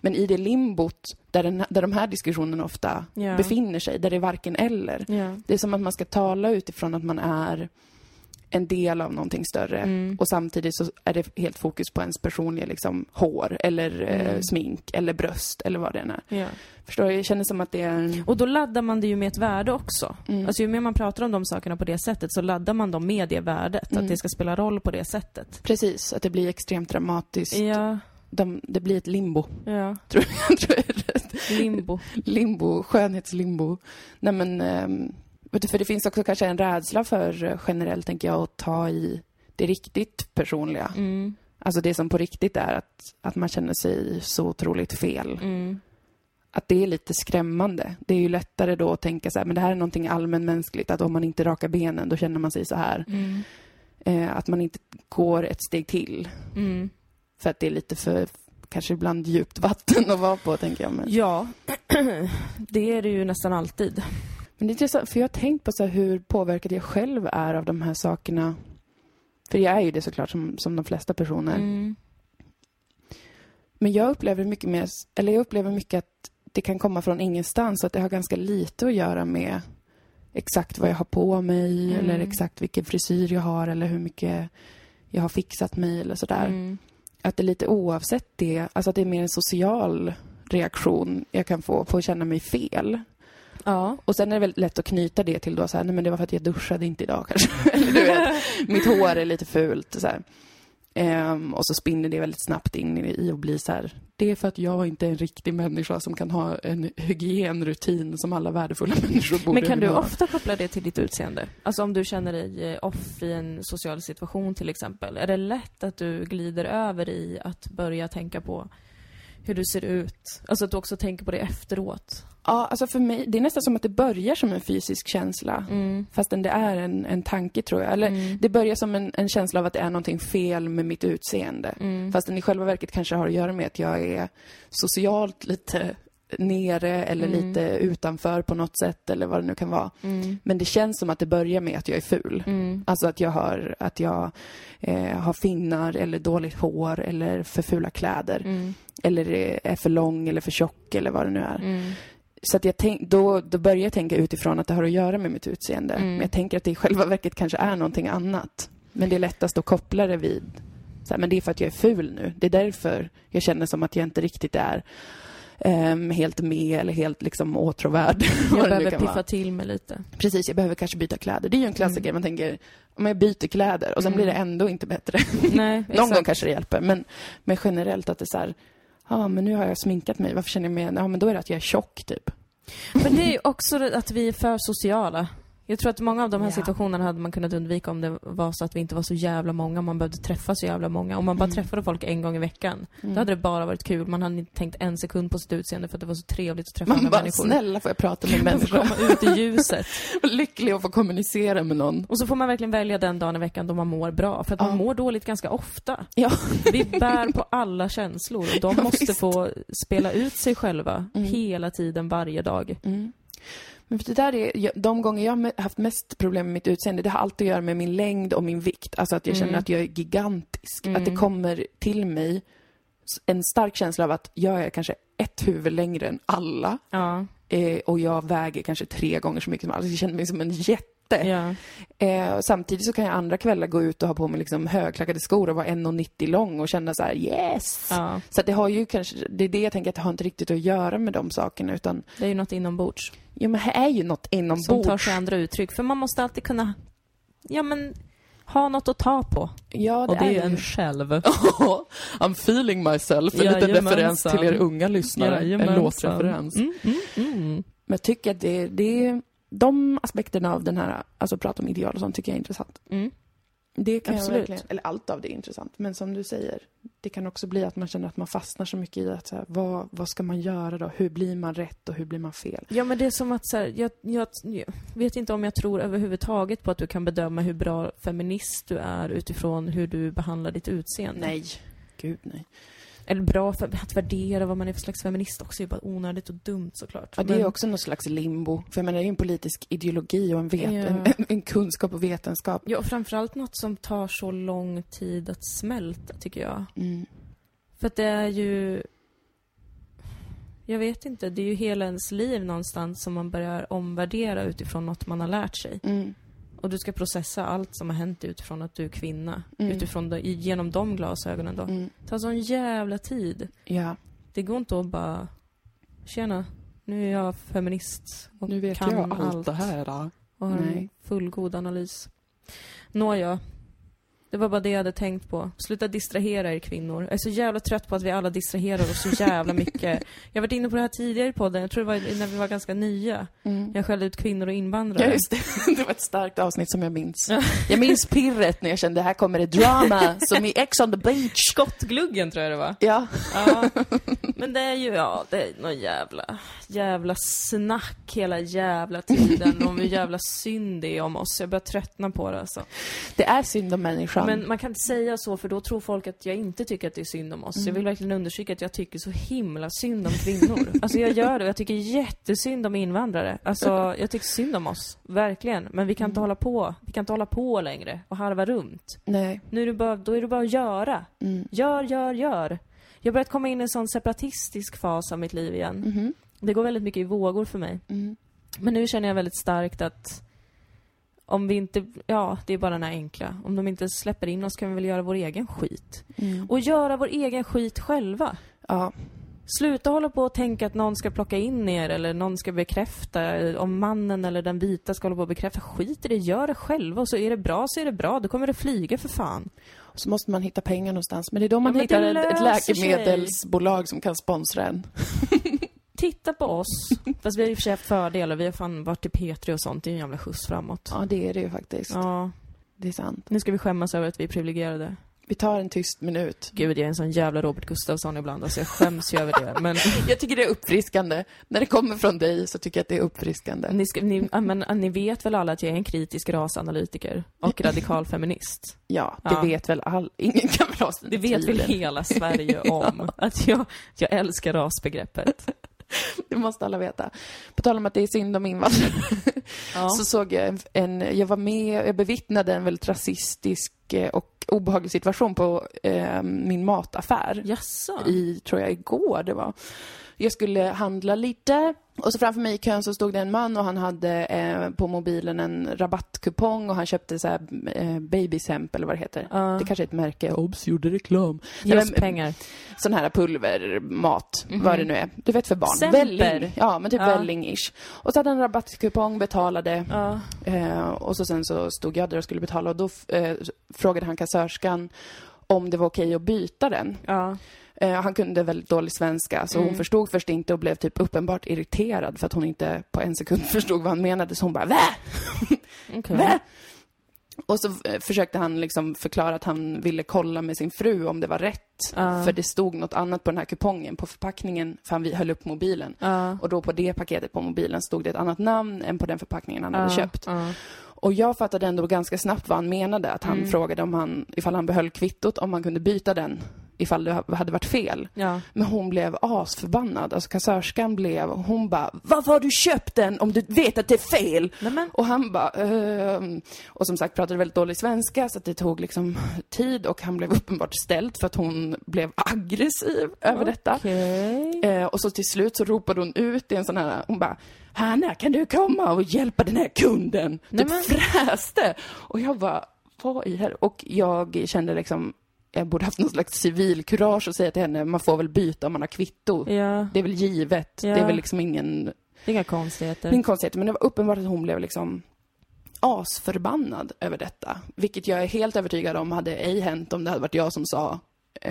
Men i det limbot där de här diskussionerna ofta befinner sig, där det är varken eller. Det är som att man ska tala utifrån att man är en del av någonting större och samtidigt så är det helt fokus på ens personliga liksom, hår eller smink eller bröst eller vad det än är. Förstår du? Jag känner som att det är... Och då laddar man det ju med ett värde också. Alltså ju mer man pratar om de sakerna på det sättet så laddar man dem med det värdet, att det ska spela roll på det sättet. Precis, att det blir extremt dramatiskt. Det blir ett limbo. Tror jag. Limbo, skönhetslimbo. Nej men... För det finns också kanske en rädsla för generellt, tänker jag, att ta i det riktigt personliga. Alltså det som på riktigt är att man känner sig så otroligt fel. Att det är lite skrämmande. Det är ju lättare då att tänka så här, men det här är någonting allmänmänskligt, att om man inte rakar benen då känner man sig så här. Att man inte går ett steg till. För att det är lite för... kanske ibland djupt vatten att vara på, tänker jag. Men... Ja, det är det ju nästan alltid. Men det är intressant, för jag har tänkt på så här, hur påverkad jag själv är av de här sakerna. För jag är ju det såklart, som de flesta personer. Men jag upplever mycket mer, eller jag upplever mycket att det kan komma från ingenstans, att det har ganska lite att göra med exakt vad jag har på mig eller exakt vilken frisyr jag har eller hur mycket jag har fixat mig eller sådär. Att det är lite oavsett det, alltså att det är mer en social reaktion jag kan få på att känna mig fel. Ja. Och sen är det väldigt lätt att knyta det till då så här, nej men det var för att jag duschade inte idag kanske. Eller du vet, mitt hår är lite fult så här. Och så spinner det väldigt snabbt in i och blir så här, det är för att jag inte är en riktig människa som kan ha en hygienrutin som alla värdefulla människor borde ha. Men kan du ofta koppla det till ditt utseende? Alltså om du känner dig off i en social situation till exempel, är det lätt att du glider över i att börja tänka på hur du ser ut? Alltså att du också tänker på det efteråt. Ja, alltså för mig, det är nästan som att det börjar som en fysisk känsla. Fastän det är en tanke, tror jag. Eller det börjar som en känsla av att det är någonting fel med mitt utseende. Fastän i själva verket kanske har att göra med att jag är socialt lite nere eller lite utanför på något sätt eller vad det nu kan vara. Men det känns som att det börjar med att jag är ful. Alltså att jag har har finnar eller dåligt hår eller för fula kläder eller är för lång eller för tjock eller vad det nu är. Så att jag då börjar jag tänka utifrån att det har att göra med mitt utseende. Men jag tänker att det i själva verket kanske är någonting annat. Men det är lättast att koppla det vid så här, men det är för att jag är ful nu. Det är därför jag känner som att jag inte riktigt är helt med eller helt liksom åtråvärd. Jag behöver piffa till mig lite. Precis, jag behöver kanske byta kläder. Det är ju en klassiker, man tänker om jag byter kläder och sen blir det ändå inte bättre. Nej, någon gång kanske det hjälper, men generellt att det är så här, ja, men nu har jag sminkat mig, varför känner jag mig, ja men då är det att jag är tjock typ. Men det är ju också att vi är för sociala. Jag tror att många av de här situationerna hade man kunnat undvika om det var så att vi inte var så jävla många. Man behövde träffa så jävla många. Om man bara träffade folk en gång i veckan, då hade det bara varit kul. Man hade inte tänkt en sekund på sitt utseende för att det var så trevligt att träffa man andra bara, människor. Man bara, snälla får jag prata med människor. Komma ut i ljuset. Lycklig att få kommunicera med någon. Och så får man verkligen välja den dagen i veckan då man mår bra. För att man mår dåligt ganska ofta. Ja. Vi bär på alla känslor. Och de måste få spela ut sig själva hela tiden, varje dag. Mm. Men för det där är, de gånger jag har haft mest problem med mitt utseende, det har alltid att göra med min längd och min vikt. Alltså att jag känner att jag är gigantisk. Att det kommer till mig en stark känsla av att jag är kanske ett huvud längre än alla. Ja. Och jag väger kanske 3 gånger så mycket som alla. Alltså jag känner mig som en jätte. Ja. Samtidigt så kan jag andra kvällar gå ut och ha på mig liksom högklackade skor och vara 1,90 lång och känna så här, yes! Ja. Så att det har ju kanske, det är det jag tänker att det har inte riktigt att göra med de sakerna. Utan det är ju något inombords. Ja, men här är ju något inombords. Som tar sig andra uttryck. För man måste alltid kunna ha något att ta på. Ja, det och det är ju en själv. I'm feeling myself. En liten referens till er unga lyssnare. En låtreferens. Men jag tycker att det är de aspekterna av den här, alltså prata om ideal och sånt, tycker jag är intressant. Mm. Det kan eller allt av det är intressant. Men som du säger, det kan också bli att man känner att man fastnar så mycket i att så här, vad ska man göra då? Hur blir man rätt och hur blir man fel? Ja, men det är som att så här, jag vet inte om jag tror överhuvudtaget på att du kan bedöma hur bra feminist du är utifrån hur du behandlar ditt utseende. Nej, gud nej. Eller bra för att värdera vad man är för slags feminist också är ju bara onödigt och dumt såklart. Ja, det är också någon slags limbo. För jag menar, det är ju en politisk ideologi och en kunskap och vetenskap. Ja, och framförallt något som tar så lång tid att smälta, tycker jag. Mm. För att det är ju... Jag vet inte, det är ju hela ens liv någonstans som man börjar omvärdera utifrån något man har lärt sig. Mm. Och du ska processa allt som har hänt utifrån att du är kvinna. Utifrån genom de glasögonen då. Det tar sån jävla tid. Ja. Det går inte att bara... Tjena, nu är jag feminist. Och nu vet kan jag allt det här. Då. Och har en fullgod analys. Nåja. Det var bara det jag hade tänkt på. Sluta distrahera er kvinnor. Jag är så jävla trött på att vi alla distraherar oss så jävla mycket. Jag har varit inne på det här tidigare i podden. Jag tror det var när vi var ganska nya. Jag skällde ut kvinnor och invandrare. Ja, just det. Det var ett starkt avsnitt som jag minns. Jag minns pirret när jag kände att här kommer det drama som i Ex on the Beach. Skottgluggen tror jag det var. Ja. Men det är ju det är någon jävla snack hela jävla tiden om hur jävla synd det är om oss. Jag börjar tröttna på det alltså. Det är synd om människan. Men man kan inte säga så, för då tror folk att jag inte tycker att det är synd om oss. Jag vill verkligen undersöka att jag tycker så himla synd om kvinnor. Alltså jag gör det, jag tycker jättesynd om invandrare. Alltså jag tycker synd om oss, verkligen. Men vi kan inte hålla på, vi kan inte hålla på längre och harva runt. Nej. Nu är det bara, då är det bara att göra. Gör. Jag har börjat komma in i en sån separatistisk fas av mitt liv igen. Det går väldigt mycket i vågor för mig. Men nu känner jag väldigt starkt att om vi inte, det är bara den här enkla. Om de inte släpper in oss kan vi väl göra vår egen skit. Och göra vår egen skit själva. Ja. Sluta hålla på och tänka att någon ska plocka in er eller någon ska bekräfta, om mannen eller den vita ska hålla på och bekräfta. Skit i det, gör det själva. Och så är det bra så är det bra, då kommer det flyga för fan. Och så måste man hitta pengar någonstans. Men det är då man hittar ett läkemedelsbolag som kan sponsra en. Titta på oss. Fast vi har ju haft fördelar. Vi har fan varit till P3 och sånt. Det är en jävla skjuts framåt. Ja, det är det ju faktiskt. Ja. Det är sant. Nu ska vi skämmas över att vi är privilegierade. Vi tar en tyst minut. Gud, jag är en sån jävla Robert Gustafsson ibland. Alltså jag skäms ju över det. Men... jag tycker det är uppfriskande. När det kommer från dig så tycker jag att det är uppfriskande. Ni vet väl alla att jag är en kritisk rasanalytiker och radikal feminist? Ja, det vet väl all... Ingen kan rasen. Det vet väl hela Sverige om att jag älskar rasbegreppet. Det måste alla veta. På tal om att det är synd om invandrare. Så såg jag jag bevittnade en väldigt rasistisk och obehaglig situation på min mataffär. Yes. Tror jag igår det var. Jag skulle handla lite och så framför mig i kön så stod det en man och han hade på mobilen en rabattkupong och han köpte så här babysample eller vad det heter. Det kanske är ett märke. Obs, gjorde reklam. Just pengar. Sån här pulvermat, vad det nu är. Du vet, för barn. Välling. Ja, men typ välling-ish. Och så hade han en rabattkupong, betalade. Och så sen så stod jag där och skulle betala och då frågade han kassörskan om det var okej att byta den. Han kunde väldigt dålig svenska så hon förstod först inte och blev typ uppenbart irriterad för att hon inte på en sekund förstod vad han menade, så hon bara okay. Vä? Och så försökte han liksom förklara att han ville kolla med sin fru om det var rätt. För det stod något annat på den här kupongen på förpackningen, för han höll upp mobilen. Och då på det paketet på mobilen stod det ett annat namn än på den förpackningen han hade köpt. Och jag fattade ändå ganska snabbt vad han menade, att han frågade om ifall han behöll kvittot, om han kunde byta den ifall det hade varit fel. Men hon blev asförbannad. Alltså kassörskan blev, hon bara, varför har du köpt den om du vet att det är fel? Nämen. Och han bara och som sagt pratade väldigt dålig svenska så att det tog liksom tid och han blev uppenbart ställd för att hon blev aggressiv över detta. Och så till slut så ropade hon ut i en sån här, hon bara, Hanna, kan du komma och hjälpa den här kunden? Du fräste. Och jag bara, vad i här? Och jag kände liksom, jag borde haft någon slags civilkurage och säga till henne, man får väl byta om man har kvitto. Det är väl givet. Det är väl liksom inga konstigheter. Ingen konstigheter, men det var uppenbart att hon blev liksom asförbannad över detta. Vilket jag är helt övertygad om hade ej hänt om det hade varit jag som sa,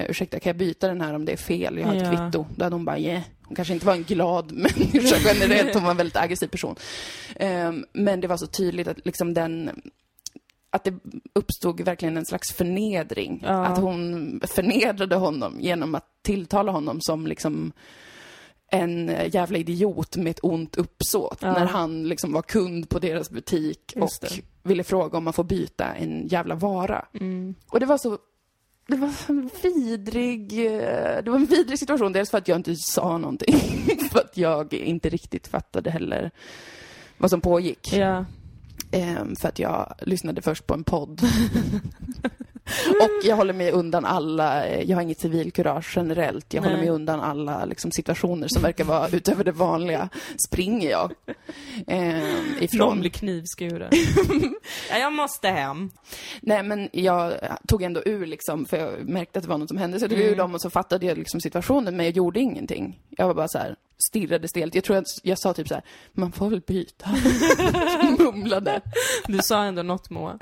ursäkta, kan jag byta den här om det är fel? Jag har ett kvitto. Då hade hon bara, hon kanske inte var en glad människa generellt, hon var en väldigt aggressiv person. Men det var så tydligt att liksom att det uppstod verkligen en slags förnedring. Att hon förnedrade honom genom att tilltala honom som liksom en jävla idiot med ett ont uppsåt. När han liksom var kund på deras butik och ville fråga om man får byta en jävla vara. Och det var så... Det var en vidrig situation. Dels för att jag inte sa någonting. För att jag inte riktigt fattade heller vad som pågick. För att jag lyssnade först på en podd. Och jag håller mig undan alla, jag har inget civilkurage generellt. Jag håller mig undan alla liksom, situationer som verkar vara utöver det vanliga. Springer jag ifrån. De blir knivskuren. Ja, jag måste hem. Nej, men jag tog ändå ur liksom, för jag märkte att det var något som hände. Så jag tog ur dem och så fattade jag liksom, situationen, men jag gjorde ingenting. Jag var bara så här, stirrade stelt. Jag tror jag sa typ så här, man får väl byta. Mumlade. Du sa ändå något, Moa.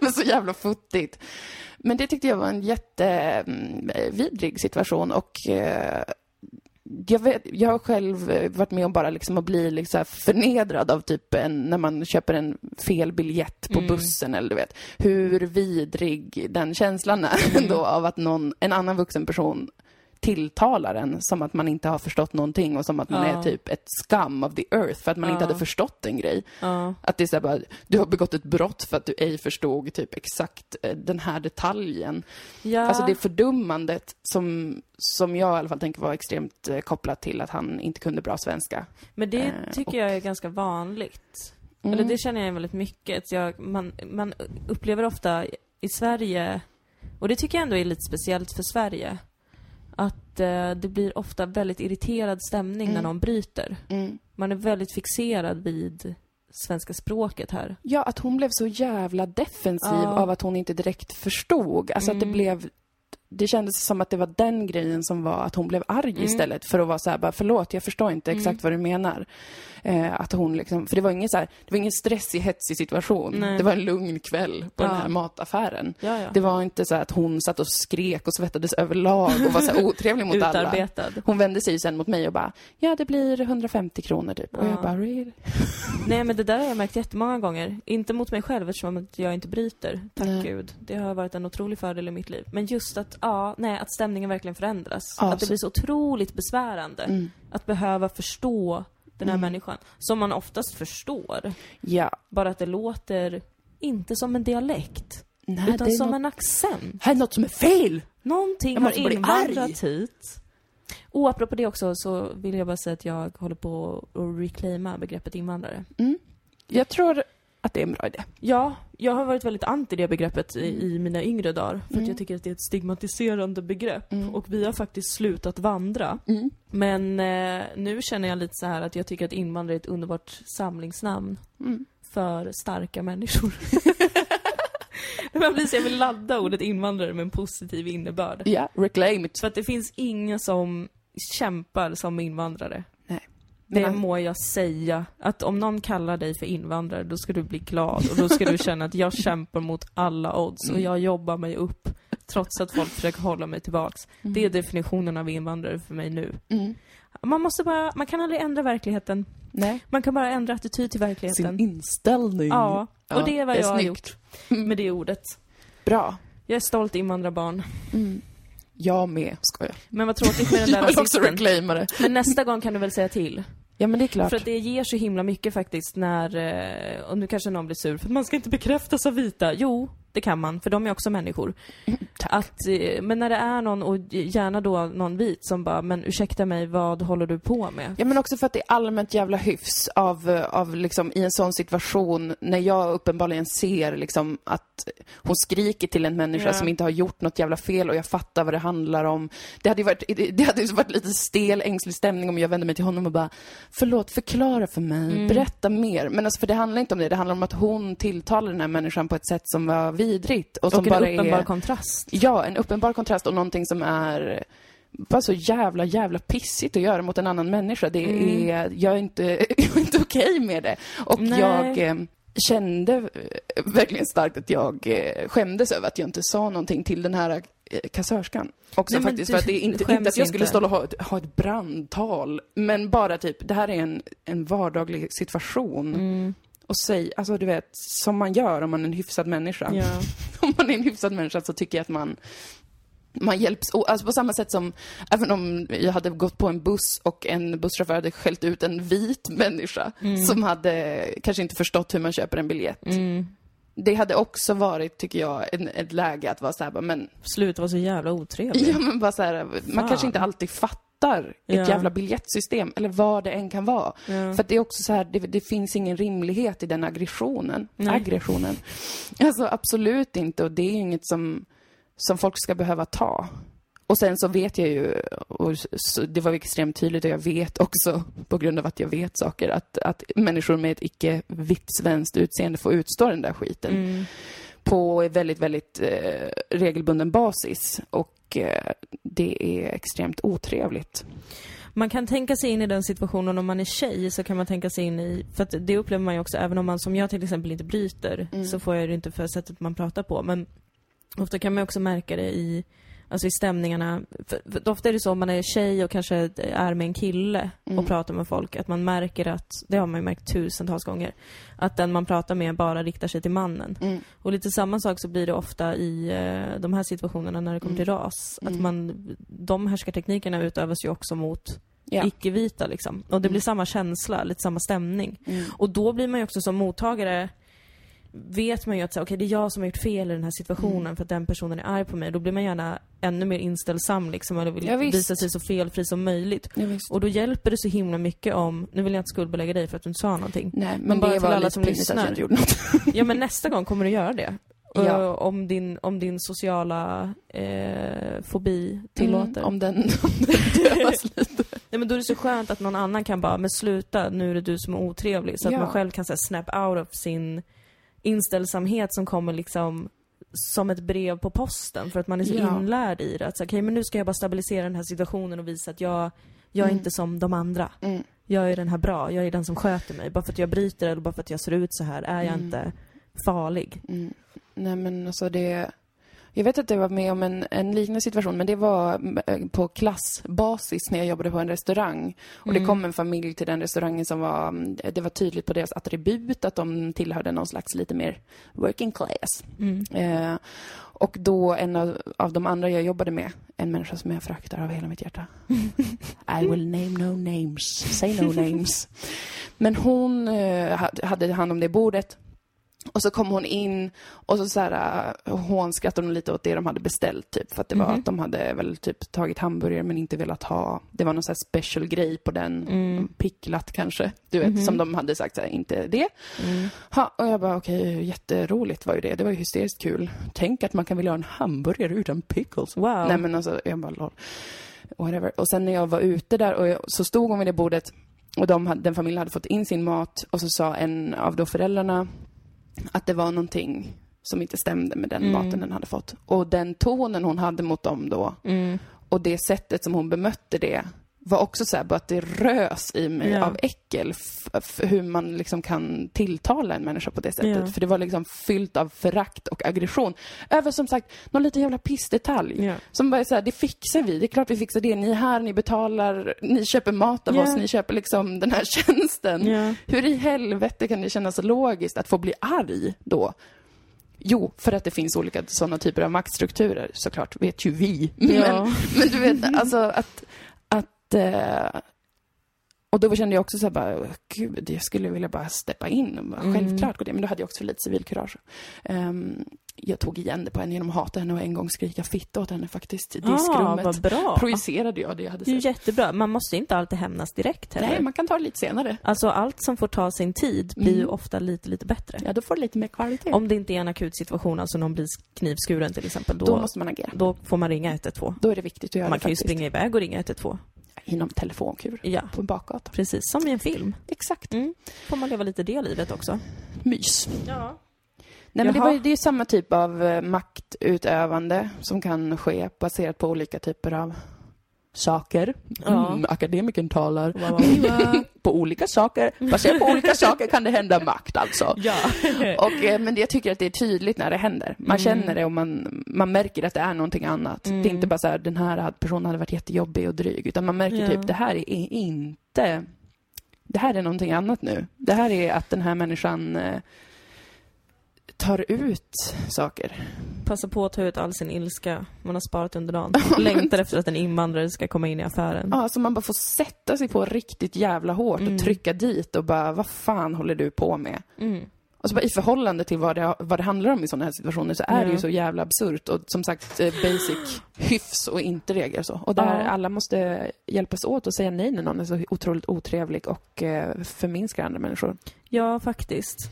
Men så jävla futtigt. Men det tyckte jag var en jättevidrig situation och jag har själv varit med om bara liksom att bli liksom förnedrad av typ när man köper en fel biljett på bussen eller du vet hur vidrig den känslan är då av att en annan vuxen person tilltalar en som att man inte har förstått någonting och som att man är typ ett scum of the earth för att man inte hade förstått en grej. Att det är så här bara, du har begått ett brott för att du ej förstod typ exakt den här detaljen. Alltså det fördummandet som jag i alla fall tänker var extremt kopplat till att han inte kunde bra svenska. Men det tycker jag är ganska vanligt. Eller det känner jag väldigt mycket. Man upplever ofta i Sverige, och det tycker jag ändå är lite speciellt för Sverige, att det blir ofta väldigt irriterad stämning när någon bryter. Man är väldigt fixerad vid svenska språket här. Ja, att hon blev så jävla defensiv av att hon inte direkt förstod. Alltså att det kändes som att det var den grejen som var att hon blev arg istället för att vara så här bara, förlåt, jag förstår inte exakt vad du menar. Att hon liksom, för det var ingen så här, det var ingen stressig, hetsig situation. Det var en lugn kväll på den här mataffären. Det var inte så här att hon satt och skrek och svettades överlag och var så här otrevlig mot alla. Hon vände sig ju sen mot mig och bara, det blir 150 kronor typ. Och jag bara, really? Nej, men det där har jag märkt jättemånga gånger. Inte mot mig själv eftersom jag inte bryter. Tack Gud. Det har varit en otrolig fördel i mitt liv. Men just att att stämningen verkligen förändras. Att det blir så otroligt besvärande att behöva förstå den här människan, som man oftast förstår. Bara att det låter inte som en dialekt. Nej, utan som en accent. Här är något som är fel. Någonting har invandrat hit. Och apropå det också så vill jag bara säga att jag håller på att reclaima begreppet invandrare. Jag tror... att det är en bra idé. Ja, jag har varit väldigt anti det begreppet i mina yngre dagar. För att jag tycker att det är ett stigmatiserande begrepp. Och vi har faktiskt slutat vandra. Men nu känner jag lite så här att jag tycker att invandrare är ett underbart samlingsnamn. För starka människor. Jag vill ladda ordet invandrare med en positiv innebörd. Ja, reclaim it. För att det finns ingen som kämpar som invandrare. Nej. Det må jag säga. Att om någon kallar dig för invandrare, då ska du bli glad. Och då ska du känna att jag kämpar mot alla odds. Och jag jobbar mig upp. Trots att folk försöker hålla mig tillbaks. Det är definitionen av invandrare för mig nu. Man kan aldrig ändra verkligheten. Nej. Man kan bara ändra attityd till verkligheten. Sin inställning. Ja, och det är vad jag har gjort med det ordet. Bra. Jag är stolt invandrarbarn. Jag med, skojar. Men vad tråkigt med den där rasismen. Men nästa gång kan du väl säga till. Ja, men det är klart. För att det ger så himla mycket faktiskt när... Och nu kanske någon blir sur. För att man ska inte bekräftas av vita. Jo, det kan man. För de är också människor. Att, men när det är någon, och gärna då någon vit som bara, men ursäkta mig, vad håller du på med? Ja, men också för att det är allmänt jävla hyfs av liksom, i en sån situation när jag uppenbarligen ser liksom, att hon skriker till en människa som inte har gjort något jävla fel och jag fattar vad det handlar om. Det hade varit lite stel, ängslig stämning om jag vände mig till honom och bara, förlåt, förklara för mig, berätta mer. Men alltså, för det handlar inte om det. Det handlar om att hon tilltalar den här människan på ett sätt som var vidrigt. Och som en bara uppenbar kontrast. Ja, en uppenbar kontrast och någonting som är bara så jävla pissigt att göra mot en annan människa. Det är, jag är inte okej med det. Och jag kände verkligen starkt att jag skämdes över att jag inte sa någonting till den här kassörskan. Också nej, faktiskt för att det är inte att jag skulle stå och ha ett brandtal. Men bara typ, det här är en vardaglig situation. Och säg, alltså du vet, som man gör om man är en hyfsad människa. Yeah. Om man är en hyfsad människa så tycker jag att man hjälps. Och alltså på samma sätt som, även om jag hade gått på en buss och en busschaufför hade skällt ut en vit människa som hade kanske inte förstått hur man köper en biljett. Det hade också varit, tycker jag, ett läge att vara så här, men... Sluta vara så jävla otrevlig. Ja, men bara så här, man kanske inte alltid fattar ett jävla biljettsystem eller vad det än kan vara. Ja. För att det är också så här, det finns ingen rimlighet i den aggressionen. Nej. Aggressionen. Alltså absolut inte, och det är inget som folk ska behöva ta. Och sen så vet jag ju, och det var extremt tydligt, och jag vet också på grund av att jag vet saker, att människor med ett icke-vitt svenskt utseende får utstå den där skiten på väldigt, väldigt regelbunden basis. Och det är extremt otrevligt. Man kan tänka sig in i den situationen om man är tjej, så kan man tänka sig in i, för att det upplever man ju också, även om man som jag till exempel inte bryter, så får jag det inte för sättet man pratar på. Men ofta kan man också märka det i... Alltså i stämningarna, för ofta är det så om man är tjej och kanske är med en kille och pratar med folk, att man märker att, det har man ju märkt tusentals gånger, att den man pratar med bara riktar sig till mannen. Och lite samma sak så blir det ofta i de här situationerna när det kommer till ras, att de härskarteknikerna utövas ju också mot icke-vita liksom. Och det blir samma känsla, lite samma stämning. Och då blir man ju också som mottagare, vet man ju att okay, det är jag som har gjort fel i den här situationen för att den personen är arg på mig. Då blir man gärna ännu mer inställsam liksom, eller vill visa sig så felfri som möjligt. Ja, och då hjälper det så himla mycket om, nu vill jag inte skuldbelägga dig för att du inte sa någonting. Nej, men bara det var alla som lyssnar. Ja, men nästa gång kommer du göra det. Ja. Om din sociala fobi tillåter. Om den dövas lite. Nej, men då är det så skönt att någon annan kan bara, men sluta, nu är det du som är otrevlig. Så att man själv kan så här, snap out of sin... inställsamhet som kommer liksom som ett brev på posten, för att man är så inlärd i det, att okej, men nu ska jag bara stabilisera den här situationen och visa att jag är inte som de andra. Jag är den här bra, jag är den som sköter mig. Bara för att jag bryter eller bara för att jag ser ut så här är jag inte farlig. Nej, men alltså det, jag vet att jag var med om en liknande situation, men det var på klassbasis när jag jobbade på en restaurang. Och det kom en familj till den restaurangen som var, det var tydligt på deras attribut att de tillhörde någon slags lite mer working class. Och då en av de andra jag jobbade med, en människa som jag fraktar av hela mitt hjärta. I will name no names, say no names. Men hon hade hand om det bordet. Och så kom hon in och så såhär hånskrattade hon lite åt det de hade beställt typ. För att det var att de hade väl typ tagit hamburgare men inte velat ha. Det var någon sån här special grej på den. Picklat kanske. Du vet, som de hade sagt såhär, inte det. Ha, och jag bara okej, jätteroligt var ju det. Det var ju hysteriskt kul. Tänk att man kan vilja ha en hamburgare utan pickles. Wow. Nej men alltså, jag bara lol. Whatever. Och sen när jag var ute där och så stod hon vid det bordet. Och den familjen hade fått in sin mat. Och så sa en av då föräldrarna att det var någonting som inte stämde med den maten den hade fått. Och den tonen hon hade mot dem då. Och det sättet som hon bemötte det var också så här, bara att det rös i mig av äckel. Hur man liksom kan tilltala en människa på det sättet. För det var liksom fyllt av förakt och aggression. Över som sagt, någon liten jävla pissdetalj. Som bara så här, det fixar vi. Det är klart vi fixar det. Ni är här, ni betalar, ni köper mat av oss. Ni köper liksom den här tjänsten. Hur i helvete kan det kännas så logiskt att få bli arg då? Jo, för att det finns olika sådana typer av maktstrukturer. Såklart, vet ju vi. Men du vet, alltså och då kände jag också så här bara, gud, jag skulle vilja bara steppa in och bara, självklart gå det, men då hade jag också för lite civilkurage. Jag tog igen det på henne genom att hata henne och en gång skrika fitta åt henne faktiskt i diskrummet. Vad bra. Projicerade jag det jag hade sett. Det är jättebra. Man måste inte alltid hämnas direkt heller. Nej, man kan ta det lite senare. Alltså allt som får ta sin tid blir ju ofta lite bättre. Ja, då får det lite mer kvalitet. Om det inte är en akut situation, alltså någon blir knivskuren till exempel. Då måste man agera. Då får man ringa 112. Då är det viktigt att göra man kan faktiskt ju springa iväg och ringa 112. Inom telefonkur på en bakgata. Precis, som i en film. Exakt. Får man leva lite det livet också. Mys. Ja. Nej, men det är samma typ av maktutövande som kan ske baserat på olika typer av saker. Akademikern talar på olika saker. Baserat på olika saker kan det hända makt alltså. Men jag tycker att det är tydligt när det händer. Man känner det och man märker att det är någonting annat. Det är inte bara så här, den här personen hade varit jättejobbig och dryg, utan man märker typ det här är inte, det här är någonting annat nu. Det här är att den här människan tar ut saker. Passa på att ta ut all sin ilska man har sparat under dagen. Längtar efter att en invandrare ska komma in i affären. Ja, så man bara får sätta sig på riktigt jävla hårt och trycka dit och bara, vad fan håller du på med? Och så bara, i förhållande till vad det handlar om i sådana här situationer så är det ju så jävla absurt. Och som sagt, basic hyfs och inte regler så. Och där alla måste hjälpas åt och säga nej när någon är så otroligt otrevlig och förminskar andra människor. Ja, faktiskt.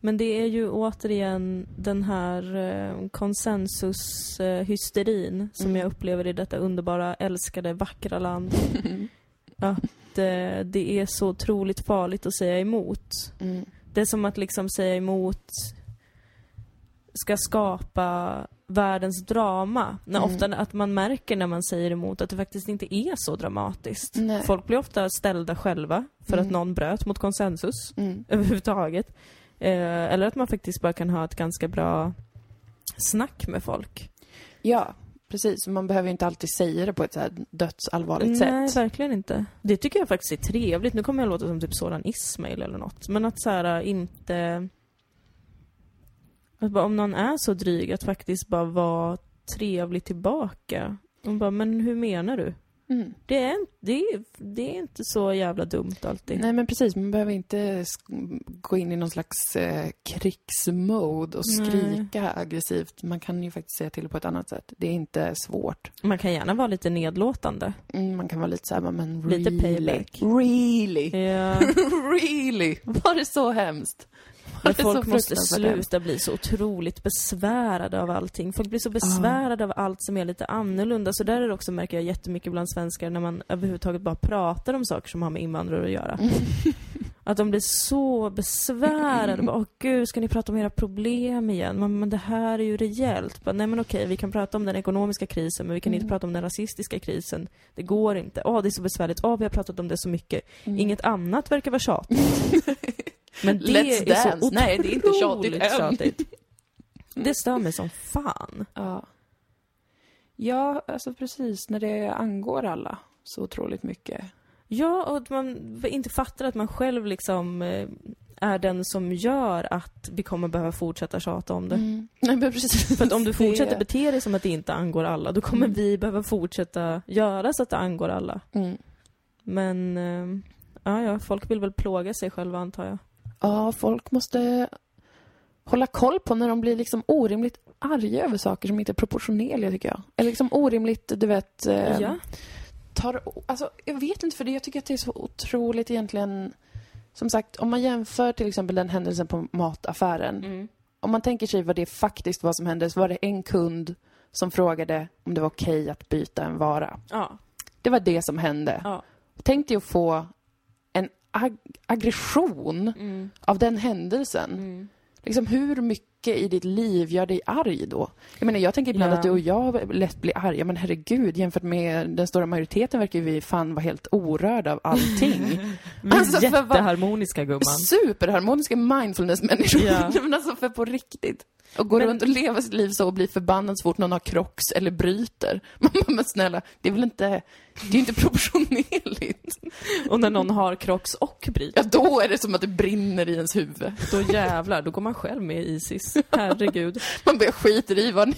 Men det är ju återigen den här konsensushysterin som jag upplever i detta underbara, älskade, vackra land. Att det är så otroligt farligt att säga emot. Det är som att liksom säga emot ska skapa världens drama. När ofta att man märker när man säger emot att det faktiskt inte är så dramatiskt. Nej. Folk blir ofta ställda själva för att någon bröt mot konsensus överhuvudtaget. Eller att man faktiskt bara kan ha ett ganska bra snack med folk. Ja, precis. Man behöver ju inte alltid säga det på ett så här dödsallvarligt sätt. Nej, verkligen inte. Det tycker jag faktiskt är trevligt. Nu kommer jag låta som typ sådan Ismail eller något. Men att så här inte... Att bara, om någon är så dryg, att faktiskt bara vara trevlig tillbaka. Och bara, men hur menar du? Det är inte så jävla dumt alltid. Nej, men precis, man behöver inte gå in i någon slags krigsmode och skrika aggressivt. Man kan ju faktiskt säga till på ett annat sätt. Det är inte svårt. Man kan gärna vara lite nedlåtande. Man kan vara lite så här, men really? Lite payback. Really? Yeah. Really? Var det så hemskt? Men folk måste sluta bli så otroligt besvärade av allting. Folk blir så besvärade av allt som är lite annorlunda. Så där är det också, märker jag jättemycket bland svenskar, när man överhuvudtaget bara pratar om saker som har med invandrare att göra. Att de blir så besvärade. Bara, åh gud, ska ni prata om era problem igen? Men det här är ju rejält. Bara, nej men okej, vi kan prata om den ekonomiska krisen, men vi kan inte prata om den rasistiska krisen. Det går inte. Åh, det är så besvärligt. Åh, vi har pratat om det så mycket. Inget annat verkar vara tjatigt. Men det Let's är dance. Så nej, det är inte tjatigt. Det stör mig som fan. Ja, alltså precis. När det angår alla så otroligt mycket. Ja, och att man inte fattar att man själv liksom är den som gör att vi kommer behöva fortsätta tjata om det. Nej, men precis. För att om du fortsätter bete dig som att det inte angår alla, då kommer vi behöva fortsätta göra så att det angår alla. Men ja, folk vill väl plåga sig själva, antar jag. Ja, folk måste hålla koll på när de blir liksom orimligt arga över saker som inte är proportionerliga, tycker jag. Eller liksom orimligt, du vet... Ja. Alltså, jag vet inte, för det, jag tycker att det är så otroligt egentligen... Som sagt, om man jämför till exempel den händelsen på mataffären. Mm. Om man tänker sig vad det faktiskt var som hände, så var det en kund som frågade om det var okej att byta en vara. Ja. Det var det som hände. Ja. Tänk dig att få en aggression av den händelsen. Mm. Liksom, hur mycket i ditt liv gör dig arg då? Jag menar, jag tänker ibland att du och jag lätt blir arga. Men herregud, jämfört med den stora majoriteten verkar vi fan vara helt orörda av allting. Alltså, jätteharmoniska gumman. Superharmoniska mindfulness-människor. Ja. Men alltså, för på riktigt. Och går runt och leva sitt liv så och blir förbannad så fort någon har krocks eller bryter. Men snälla, det är väl inte... Det är inte proportionerligt. Och när någon har krocks och bryter. Ja, då är det som att det brinner i ens huvud. Då jävlar, då går man själv med i ISIS. Herregud. Man börjar skiter i vad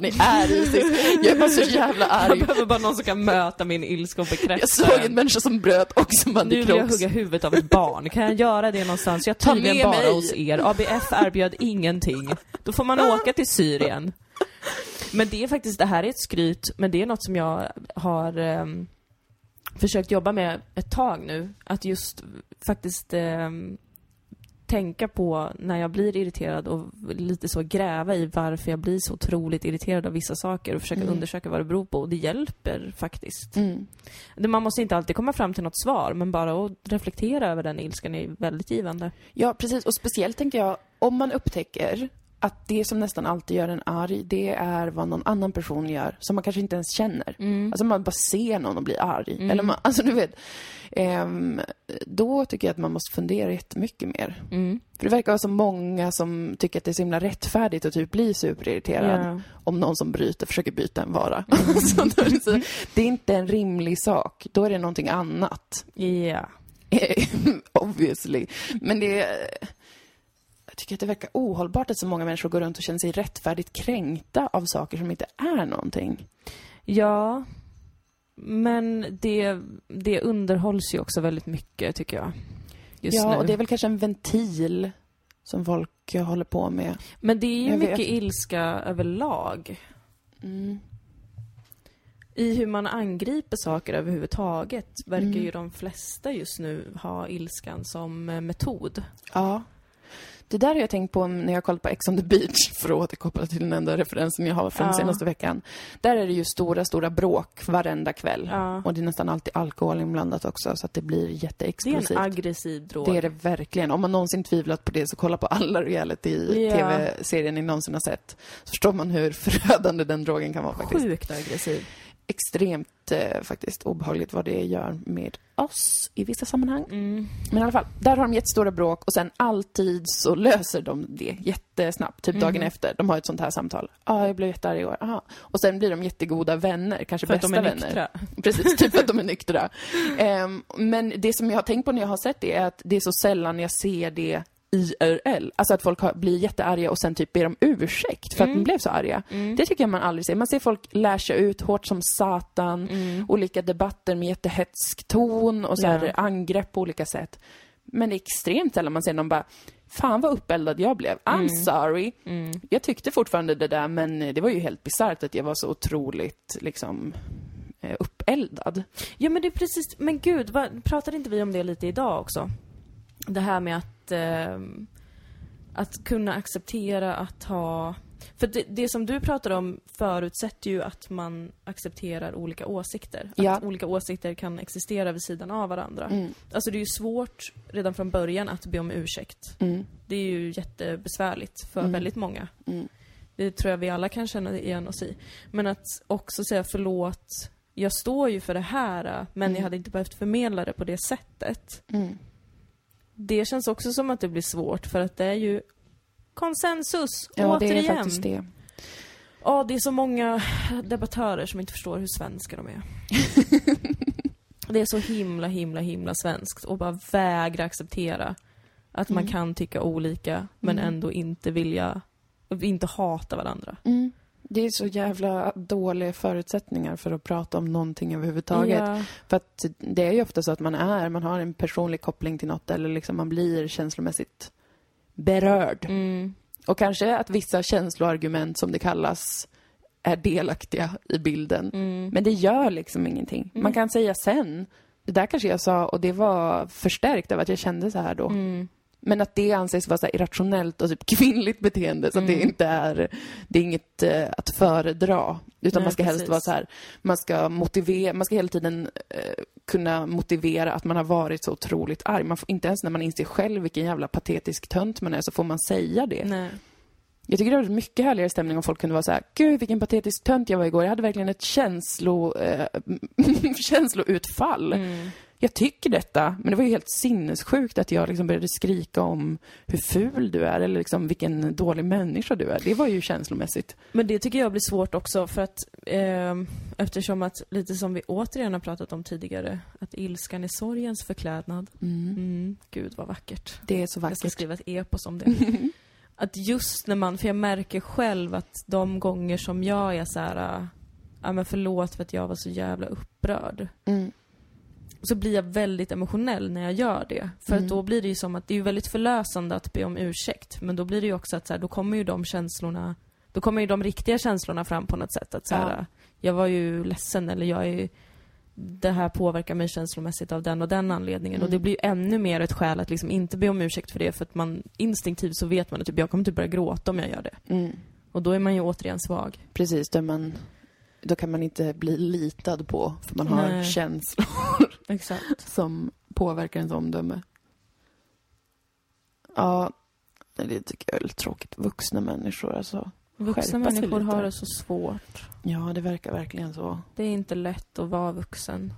ni är i ISIS. Jag är bara så jävla arg. Jag behöver bara någon som kan möta min ilska och bekräfta. Jag såg en människa som bröt och som hade krocks. Nu vill jag hugga huvudet av ett barn. Kan jag göra det någonstans? Jag tar med bara mig. Hos er. ABF erbjöd ingenting. Då får man åka till Syrien. Men det är faktiskt, det här är ett skryt, men det är något som jag har försökt jobba med ett tag nu. Att just faktiskt tänka på när jag blir irriterad och lite så gräva i varför jag blir så otroligt irriterad av vissa saker och försöka undersöka vad det beror på. Och det hjälper faktiskt. Mm. Man måste inte alltid komma fram till något svar, men bara att reflektera över den ilskan är väldigt givande. Ja, precis. Och speciellt tänker jag, om man upptäcker... att det som nästan alltid gör en arg, det är vad någon annan person gör som man kanske inte ens känner. Mm. Alltså man bara ser någon och blir arg. Mm. Eller man, alltså du vet, då tycker jag att man måste fundera jättemycket mer. Mm. För det verkar vara så många som tycker att det är så himla rättfärdigt att typ bli superirriterad om någon som försöker byta en vara. Mm. Det är inte en rimlig sak. Då är det någonting annat. Ja. Yeah. Obviously. Men det är... Jag tycker att det verkar ohållbart att så många människor går runt och känner sig rättfärdigt kränkta av saker som inte är någonting. Ja, men det underhålls ju också väldigt mycket, tycker jag. Just nu. Och det är väl kanske en ventil som folk håller på med. Men det är ju mycket ilska överlag. Mm. I hur man angriper saker överhuvudtaget verkar ju de flesta just nu ha ilskan som metod. Ja. Det där har jag tänkt på när jag kollat på Ex on the Beach, för att återkoppla till den enda referensen jag har från senaste veckan. Där är det ju stora bråk varenda kväll. Ja. Och det är nästan alltid alkohol inblandat också, så att det blir jätteexplosivt. Det är en aggressiv drog. Det är det verkligen. Om man någonsin tvivlat på det, så kolla på alla reality-tv-serien ni någonsin har sett. Så förstår man hur förödande den drogen kan vara faktiskt. Sjukt aggressiv. Extremt faktiskt obehagligt vad det gör med oss i vissa sammanhang. Mm. Men i alla fall, där har de jättestora bråk och sen alltid så löser de det jättesnabbt, typ dagen efter. De har ett sånt här samtal. Jag blev jättearg i år. Aha. Och sen blir de jättegoda vänner, kanske för bästa att de är vänner. Precis, typ att de är nyktra. Men det som jag har tänkt på när jag har sett det är att det är så sällan jag ser det IRL. Alltså att folk blir jättearga och sen typ ber om ursäkt för att de blev så arga. Mm. Det tycker jag man aldrig ser. Man ser folk läsa ut hårt som satan, olika debatter med jättehetsk ton och så här angrepp på olika sätt. Men det är extremt sällan man ser någon bara, fan vad uppeldad jag blev. I'm sorry. Mm. Jag tyckte fortfarande det där, men det var ju helt bizarrt att jag var så otroligt liksom uppeldad. Ja, men det är precis, men gud, pratade inte vi om det lite idag också? Det här med att kunna acceptera att ha... För det som du pratar om förutsätter ju att man accepterar olika åsikter. Ja. Att olika åsikter kan existera vid sidan av varandra. Mm. Alltså det är ju svårt redan från början att be om ursäkt. Mm. Det är ju jättebesvärligt för väldigt många. Mm. Det tror jag vi alla kan känna igen oss i. Men att också säga förlåt, jag står ju för det här, men jag hade inte behövt förmedla det på det sättet. Mm. Det känns också som att det blir svårt, för att det är ju konsensus, ja, återigen. Ja, det är faktiskt det. Ja, det är så många debattörer som inte förstår hur svenska de är. Det är så himla svenskt och bara vägra acceptera att man kan tycka olika, men ändå inte vilja, inte hata varandra. Mm. Det är så jävla dåliga förutsättningar för att prata om någonting överhuvudtaget. Yeah. För att det är ju ofta så att man har en personlig koppling till något, eller liksom man blir känslomässigt berörd. Mm. Och kanske att vissa känsloargument som det kallas är delaktiga i bilden. Mm. Men det gör liksom ingenting. Mm. Man kan säga sen, det där kanske jag sa och det var förstärkt av att jag kände så här då. Mm. Men att det anses vara så här irrationellt och typ kvinnligt beteende. Så att det inte är, det är inget att föredra. Utan nej, man ska helst vara så här, man ska hela tiden kunna motivera att man har varit så otroligt arg. Man får, inte ens när man inser själv vilken jävla patetisk tönt man är, så får man säga det. Nej. Jag tycker det var mycket härligare stämning om folk kunde vara så här: gud vilken patetisk tönt jag var igår. Jag hade verkligen ett känsloutfall. Mm. Jag tycker detta, men det var ju helt sinnessjukt att jag liksom började skrika om hur ful du är eller liksom vilken dålig människa du är. Det var ju känslomässigt. Men det tycker jag blir svårt också för att eftersom att lite som vi återigen har pratat om tidigare, att ilskan är sorgens förklädnad. Mm. Mm, gud vad vackert. Det är så vackert. Jag ska skriva ett epos om det. Att just när man, för jag märker själv att de gånger som jag är så här, ja men förlåt för att jag var så jävla upprörd. Mm. Så blir jag väldigt emotionell när jag gör det. För att då blir det ju som att det är ju väldigt förlösande att be om ursäkt. Men då blir det ju också att så här, då kommer ju de känslorna, då kommer ju de riktiga känslorna fram på något sätt. Att så här, jag var ju ledsen eller jag är, det här påverkar mig känslomässigt av den och den anledningen. Och det blir ju ännu mer ett skäl att liksom inte be om ursäkt för det. För att man instinktivt så vet man att typ, jag kommer typ börja gråta om jag gör det. Mm. Och då är man ju återigen svag. Precis, då kan man inte bli litad på för man har känslor exakt. Som påverkar ens omdöme. Ja, det tycker jag är tråkigt. Vuxna människor alltså. Vuxna människor har det så svårt. Ja, det verkar verkligen så. Det är inte lätt att vara vuxen.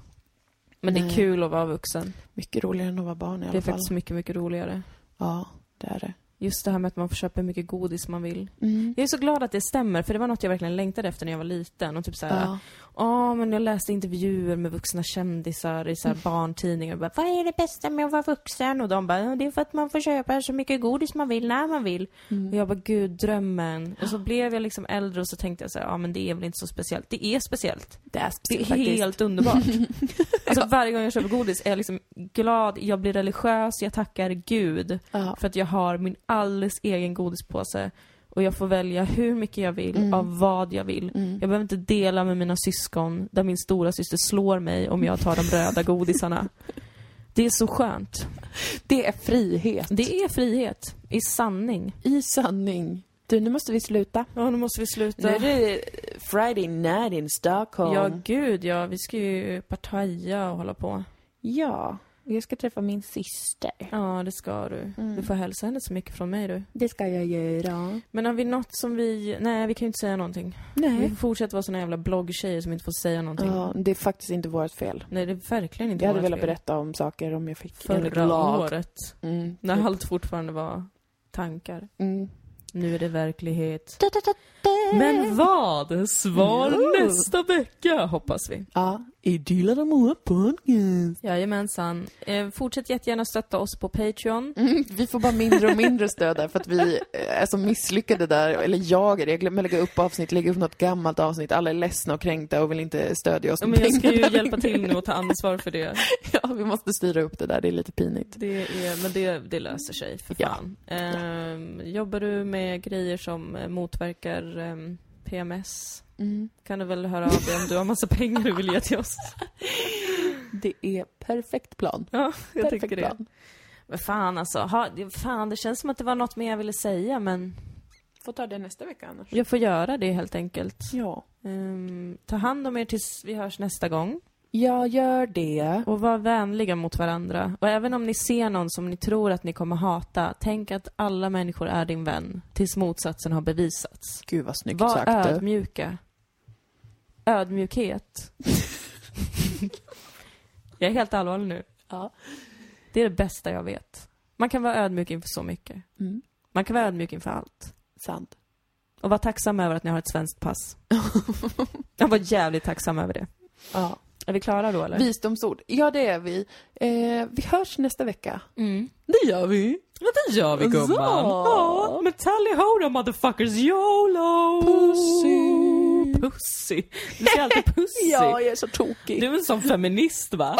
Men det är kul att vara vuxen. Mycket roligare än att vara barn i alla fall. Det är faktiskt mycket, mycket roligare. Ja, det är det. Just det här med att man får köpa hur mycket godis man vill. Mm. Jag är så glad att det stämmer. För det var något jag verkligen längtade efter när jag var liten. Och typ såhär, men jag läste intervjuer med vuxna kändisar i såhär barntidningar. Och bara, vad är det bästa med att vara vuxen? Och de bara, det är för att man får köpa så mycket godis man vill när man vill. Mm. Och jag bara, gud, drömmen. Och så blev jag liksom äldre och så tänkte jag såhär, men det är väl inte så speciellt. Det är speciellt. Det är helt underbart. Alltså varje gång jag köper godis är jag liksom glad. Jag blir religiös. Jag tackar Gud för att jag har min alldeles egen godispåse och jag får välja hur mycket jag vill av vad jag vill. Mm. Jag behöver inte dela med mina syskon där min stora syster slår mig om jag tar de röda godisarna. Det är så skönt. Det är frihet. Det är frihet. I sanning. I sanning. Du, nu måste vi sluta. Ja, nu måste vi sluta. Nu är det Friday night in Stockholm. Ja, gud, ja. Vi ska ju partaja och hålla på. Ja. Jag ska träffa min syster. Ja, det ska du. Mm. Du får hälsa henne så mycket från mig, du. Det ska jag göra. Men har vi något som vi... Nej, vi kan ju inte säga någonting. Nej. Vi fortsätter vara såna jävla bloggtjejer som inte får säga någonting. Ja, det är faktiskt inte vårt fel. Nej, det är verkligen inte vårt fel. Jag hade velat berätta om saker om jag fick förra året. Mm, när allt fortfarande var tankar. Mm. Nu är det verklighet. Men vad? Svar nästa vecka, hoppas vi. Ja, i Dylan Apak podcast. Jajamensan. Fortsätt jättegärna stötta oss på Patreon. Mm, vi får bara mindre och mindre stöd där för att vi är så misslyckade där. Eller jag glömmer lägga upp avsnitt, lägga upp något gammalt avsnitt. Alla är ledsna och kränkta och vill inte stödja oss. Men jag ska ju hjälpa till nu och ta ansvar för det. Ja, vi måste styra upp det där. Det är lite pinigt. Men det löser sig för fan. Ja. Jobbar du med grejer som motverkar PMS? Kan du väl höra av dig om du har massa pengar du vill ge till oss? Det är perfekt plan. Ja, jag tycker det. Men fan alltså, det känns som att det var något mer jag ville säga, men... Får ta det nästa vecka annars. Jag får göra det helt enkelt. Ja. Ta hand om er tills vi hörs nästa gång. Jag gör det. Och var vänliga mot varandra. Och även om ni ser någon som ni tror att ni kommer hata, tänk att alla människor är din vän tills motsatsen har bevisats. Gud vad snyggt sagt. Var ödmjuka. Ödmjukhet. Jag är helt allvarlig nu. Ja. Det är det bästa jag vet. Man kan vara ödmjuk inför så mycket. Mm. Man kan vara ödmjuk inför allt. Sant. Och var tacksam över att ni har ett svenskt pass. Jag var jävligt tacksam över det. Ja. Är vi klara då eller? Visdomsord. Ja, det är vi. Vi hörs nästa vecka. Mm. Det gör vi. Ja, det gör vi, gumman. Ja, men tally ho, motherfuckers, YOLO. Pussy. Du är alltid pussy. Ja, jag är så tokig. Du är en sån feminist, va?